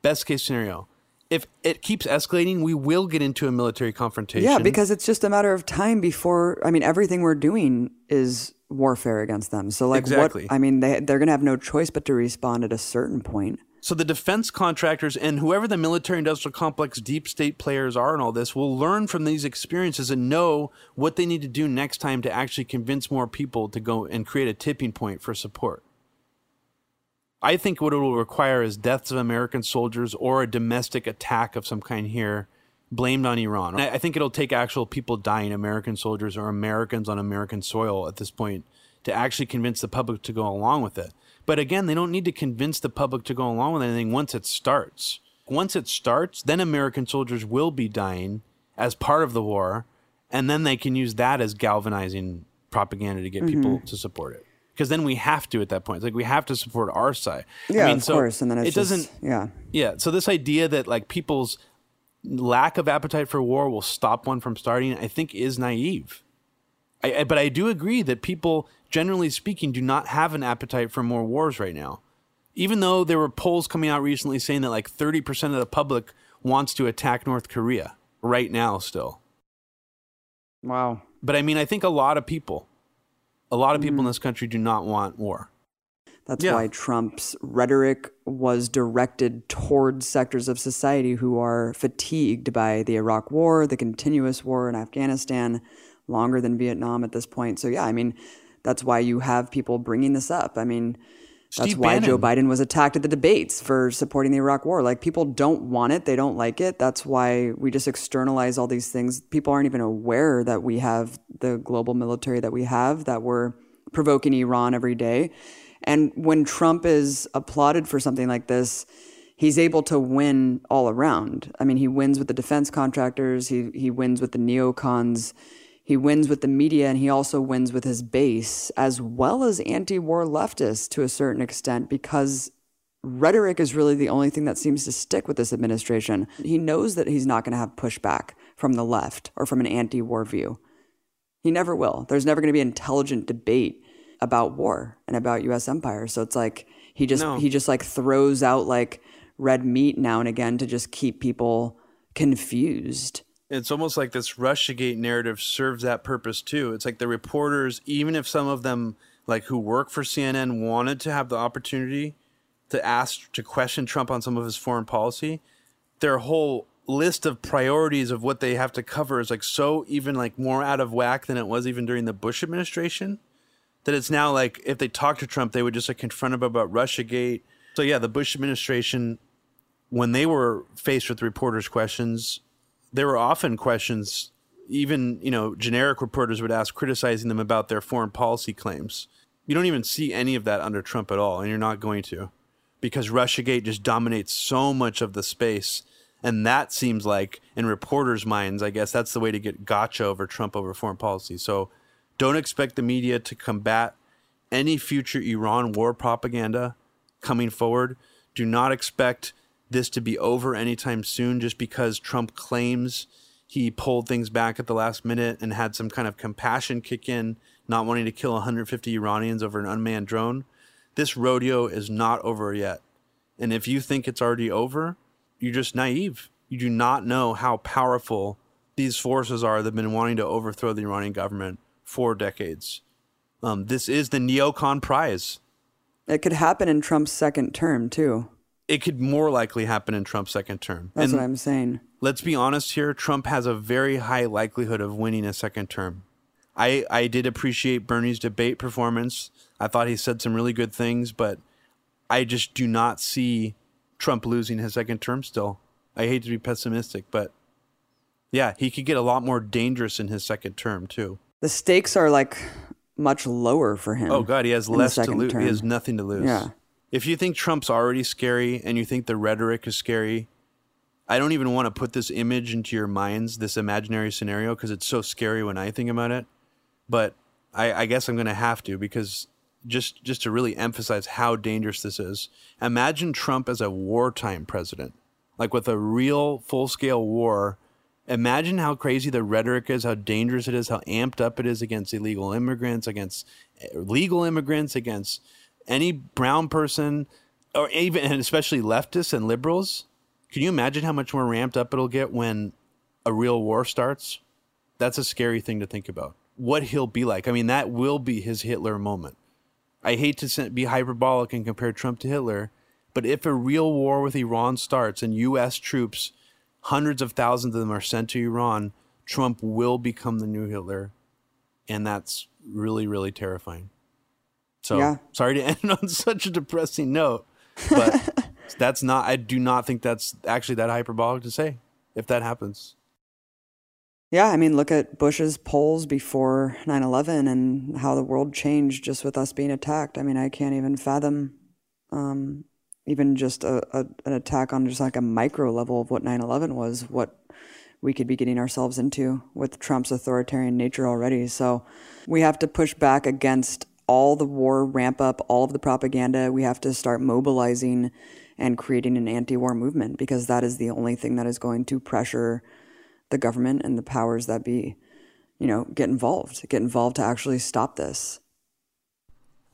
Best case scenario. If it keeps escalating, we will get into a military confrontation. Yeah, because it's just a matter of time before, I mean, everything we're doing is warfare against them. So like exactly. what, I mean, they, they're going to have no choice but to respond at a certain point. So the defense contractors and whoever the military industrial complex deep state players are and all this will learn from these experiences and know what they need to do next time to actually convince more people to go and create a tipping point for support. I think what it will require is deaths of American soldiers or a domestic attack of some kind here blamed on Iran. I think it'll take actual people dying, American soldiers or Americans on American soil at this point, to actually convince the public to go along with it. But again, they don't need to convince the public to go along with anything once it starts. Once it starts, then American soldiers will be dying as part of the war, and then they can use that as galvanizing propaganda to get mm-hmm. people to support it. Because then we have to at that point. It's like we have to support our side. Yeah, I mean, of so course. And then it's it just, doesn't. Yeah. Yeah. So this idea that like people's lack of appetite for war will stop one from starting, I think, is naive. I, I, but I do agree that people, generally speaking, do not have an appetite for more wars right now. Even though there were polls coming out recently saying that like thirty percent of the public wants to attack North Korea right now still. Wow. But I mean, I think a lot of people. A lot of people mm. in this country do not want war. That's yeah. why Trump's rhetoric was directed towards sectors of society who are fatigued by the Iraq war, the continuous war in Afghanistan, longer than Vietnam at this point. So, yeah, I mean, that's why you have people bringing this up. I mean, that's Steve why Bannon. Joe Biden was attacked at the debates for supporting the Iraq war. Like, people don't want it. They don't like it. That's why we just externalize all these things. People aren't even aware that we have the global military that we have, that we're provoking Iran every day. And when Trump is applauded for something like this, he's able to win all around. I mean, he wins with the defense contractors. He, he wins with the neocons. He wins with the media, and he also wins with his base, as well as anti-war leftists to a certain extent, because rhetoric is really the only thing that seems to stick with this administration. He knows that he's not going to have pushback from the left or from an anti-war view. He never will. There's never going to be intelligent debate about war and about U S empire. So it's like he just no. he just like throws out like red meat now and again to just keep people confused. It's almost like this Russiagate narrative serves that purpose too. It's like the reporters, even if some of them like who work for C N N wanted to have the opportunity to ask, to question Trump on some of his foreign policy, their whole list of priorities of what they have to cover is like so even like more out of whack than it was even during the Bush administration, that it's now like if they talk to Trump, they would just like confront him about Russiagate. So yeah, the Bush administration, when they were faced with reporters' questions, there were often questions, even, you know, generic reporters would ask, criticizing them about their foreign policy claims. You don't even see any of that under Trump at all, and you're not going to, because Russiagate just dominates so much of the space. And that seems like, in reporters' minds, I guess that's the way to get gotcha over Trump over foreign policy. So don't expect the media to combat any future Iran war propaganda coming forward. Do not expect this to be over anytime soon just because Trump claims he pulled things back at the last minute and had some kind of compassion kick in, not wanting to kill one hundred fifty Iranians over an unmanned drone. This rodeo is not over yet. And if you think it's already over, you're just naive. You do not know how powerful these forces are that have been wanting to overthrow the Iranian government for decades. Um, this is the neocon prize. It could happen in Trump's second term, too. It could more likely happen in Trump's second term. That's and what I'm saying. Let's be honest here. Trump has a very high likelihood of winning a second term. I, I did appreciate Bernie's debate performance. I thought he said some really good things, but I just do not see Trump losing his second term still. I hate to be pessimistic, but yeah, he could get a lot more dangerous in his second term, too. The stakes are like much lower for him. Oh, God, he has less to lose. He has nothing to lose. Yeah. If you think Trump's already scary and you think the rhetoric is scary, I don't even want to put this image into your minds, this imaginary scenario, because it's so scary when I think about it. But I, I guess I'm going to have to, because just just to really emphasize how dangerous this is, imagine Trump as a wartime president, like with a real full-scale war. Imagine how crazy the rhetoric is, how dangerous it is, how amped up it is against illegal immigrants, against legal immigrants, against any brown person, or even and especially leftists and liberals. Can you imagine how much more ramped up it'll get when a real war starts? That's a scary thing to think about. What he'll be like. I mean, that will be his Hitler moment. I hate to be hyperbolic and compare Trump to Hitler, but if a real war with Iran starts and U S troops, hundreds of thousands of them, are sent to Iran, Trump will become the new Hitler. And that's really, really terrifying. So yeah. Sorry to end on such a depressing note, but that's not, I do not think that's actually that hyperbolic to say if that happens. Yeah. I mean, look at Bush's polls before nine eleven and how the world changed just with us being attacked. I mean, I can't even fathom, um, even just a, a an attack on just like a micro level of what nine eleven was, what we could be getting ourselves into with Trump's authoritarian nature already. So we have to push back against all the war ramp up, all of the propaganda. We have to start mobilizing and creating an anti-war movement, because that is the only thing that is going to pressure the government and the powers that be, you know, get involved, get involved to actually stop this.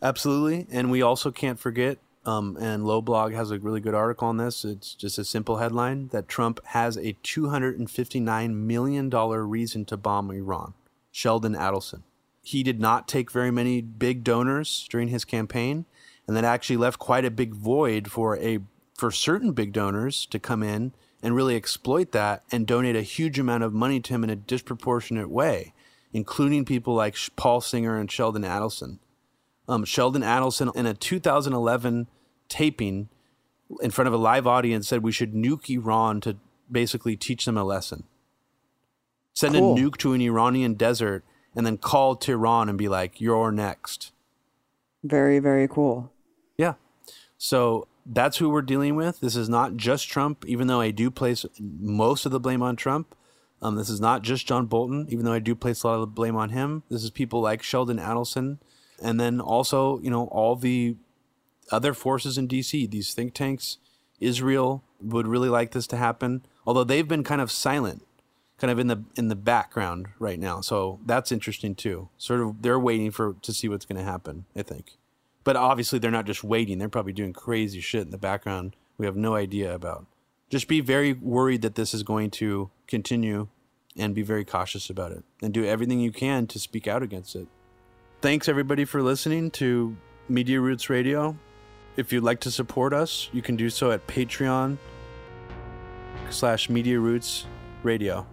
Absolutely. And we also can't forget, Um, and Low Blog has a really good article on this. It's just a simple headline that Trump has a two hundred fifty-nine million dollars reason to bomb Iran. Sheldon Adelson. He did not take very many big donors during his campaign, and that actually left quite a big void for a for certain big donors to come in and really exploit that and donate a huge amount of money to him in a disproportionate way, including people like Paul Singer and Sheldon Adelson. Um, Sheldon Adelson, in a two thousand eleven taping in front of a live audience, said we should nuke Iran to basically teach them a lesson. Send cool. a nuke to an Iranian desert and then call Tehran and be like, you're next. Very, very cool. Yeah. So that's who we're dealing with. This is not just Trump, even though I do place most of the blame on Trump. Um, this is not just John Bolton, even though I do place a lot of the blame on him. This is people like Sheldon Adelson. And then also, you know, all the other forces in D C, these think tanks. Israel would really like this to happen, although they've been kind of silent, kind of in the in the background right now. So that's interesting, too. Sort of they're waiting for to see what's going to happen, I think. But obviously, they're not just waiting. They're probably doing crazy shit in the background we have no idea about. Just be very worried that this is going to continue and be very cautious about it and do everything you can to speak out against it. Thanks, everybody, for listening to Media Roots Radio. If you'd like to support us, you can do so at Patreon slash Media Roots Radio.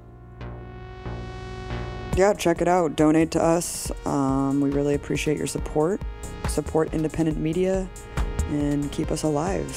Yeah, check it out. Donate to us. Um, we really appreciate your support. Support independent media and keep us alive.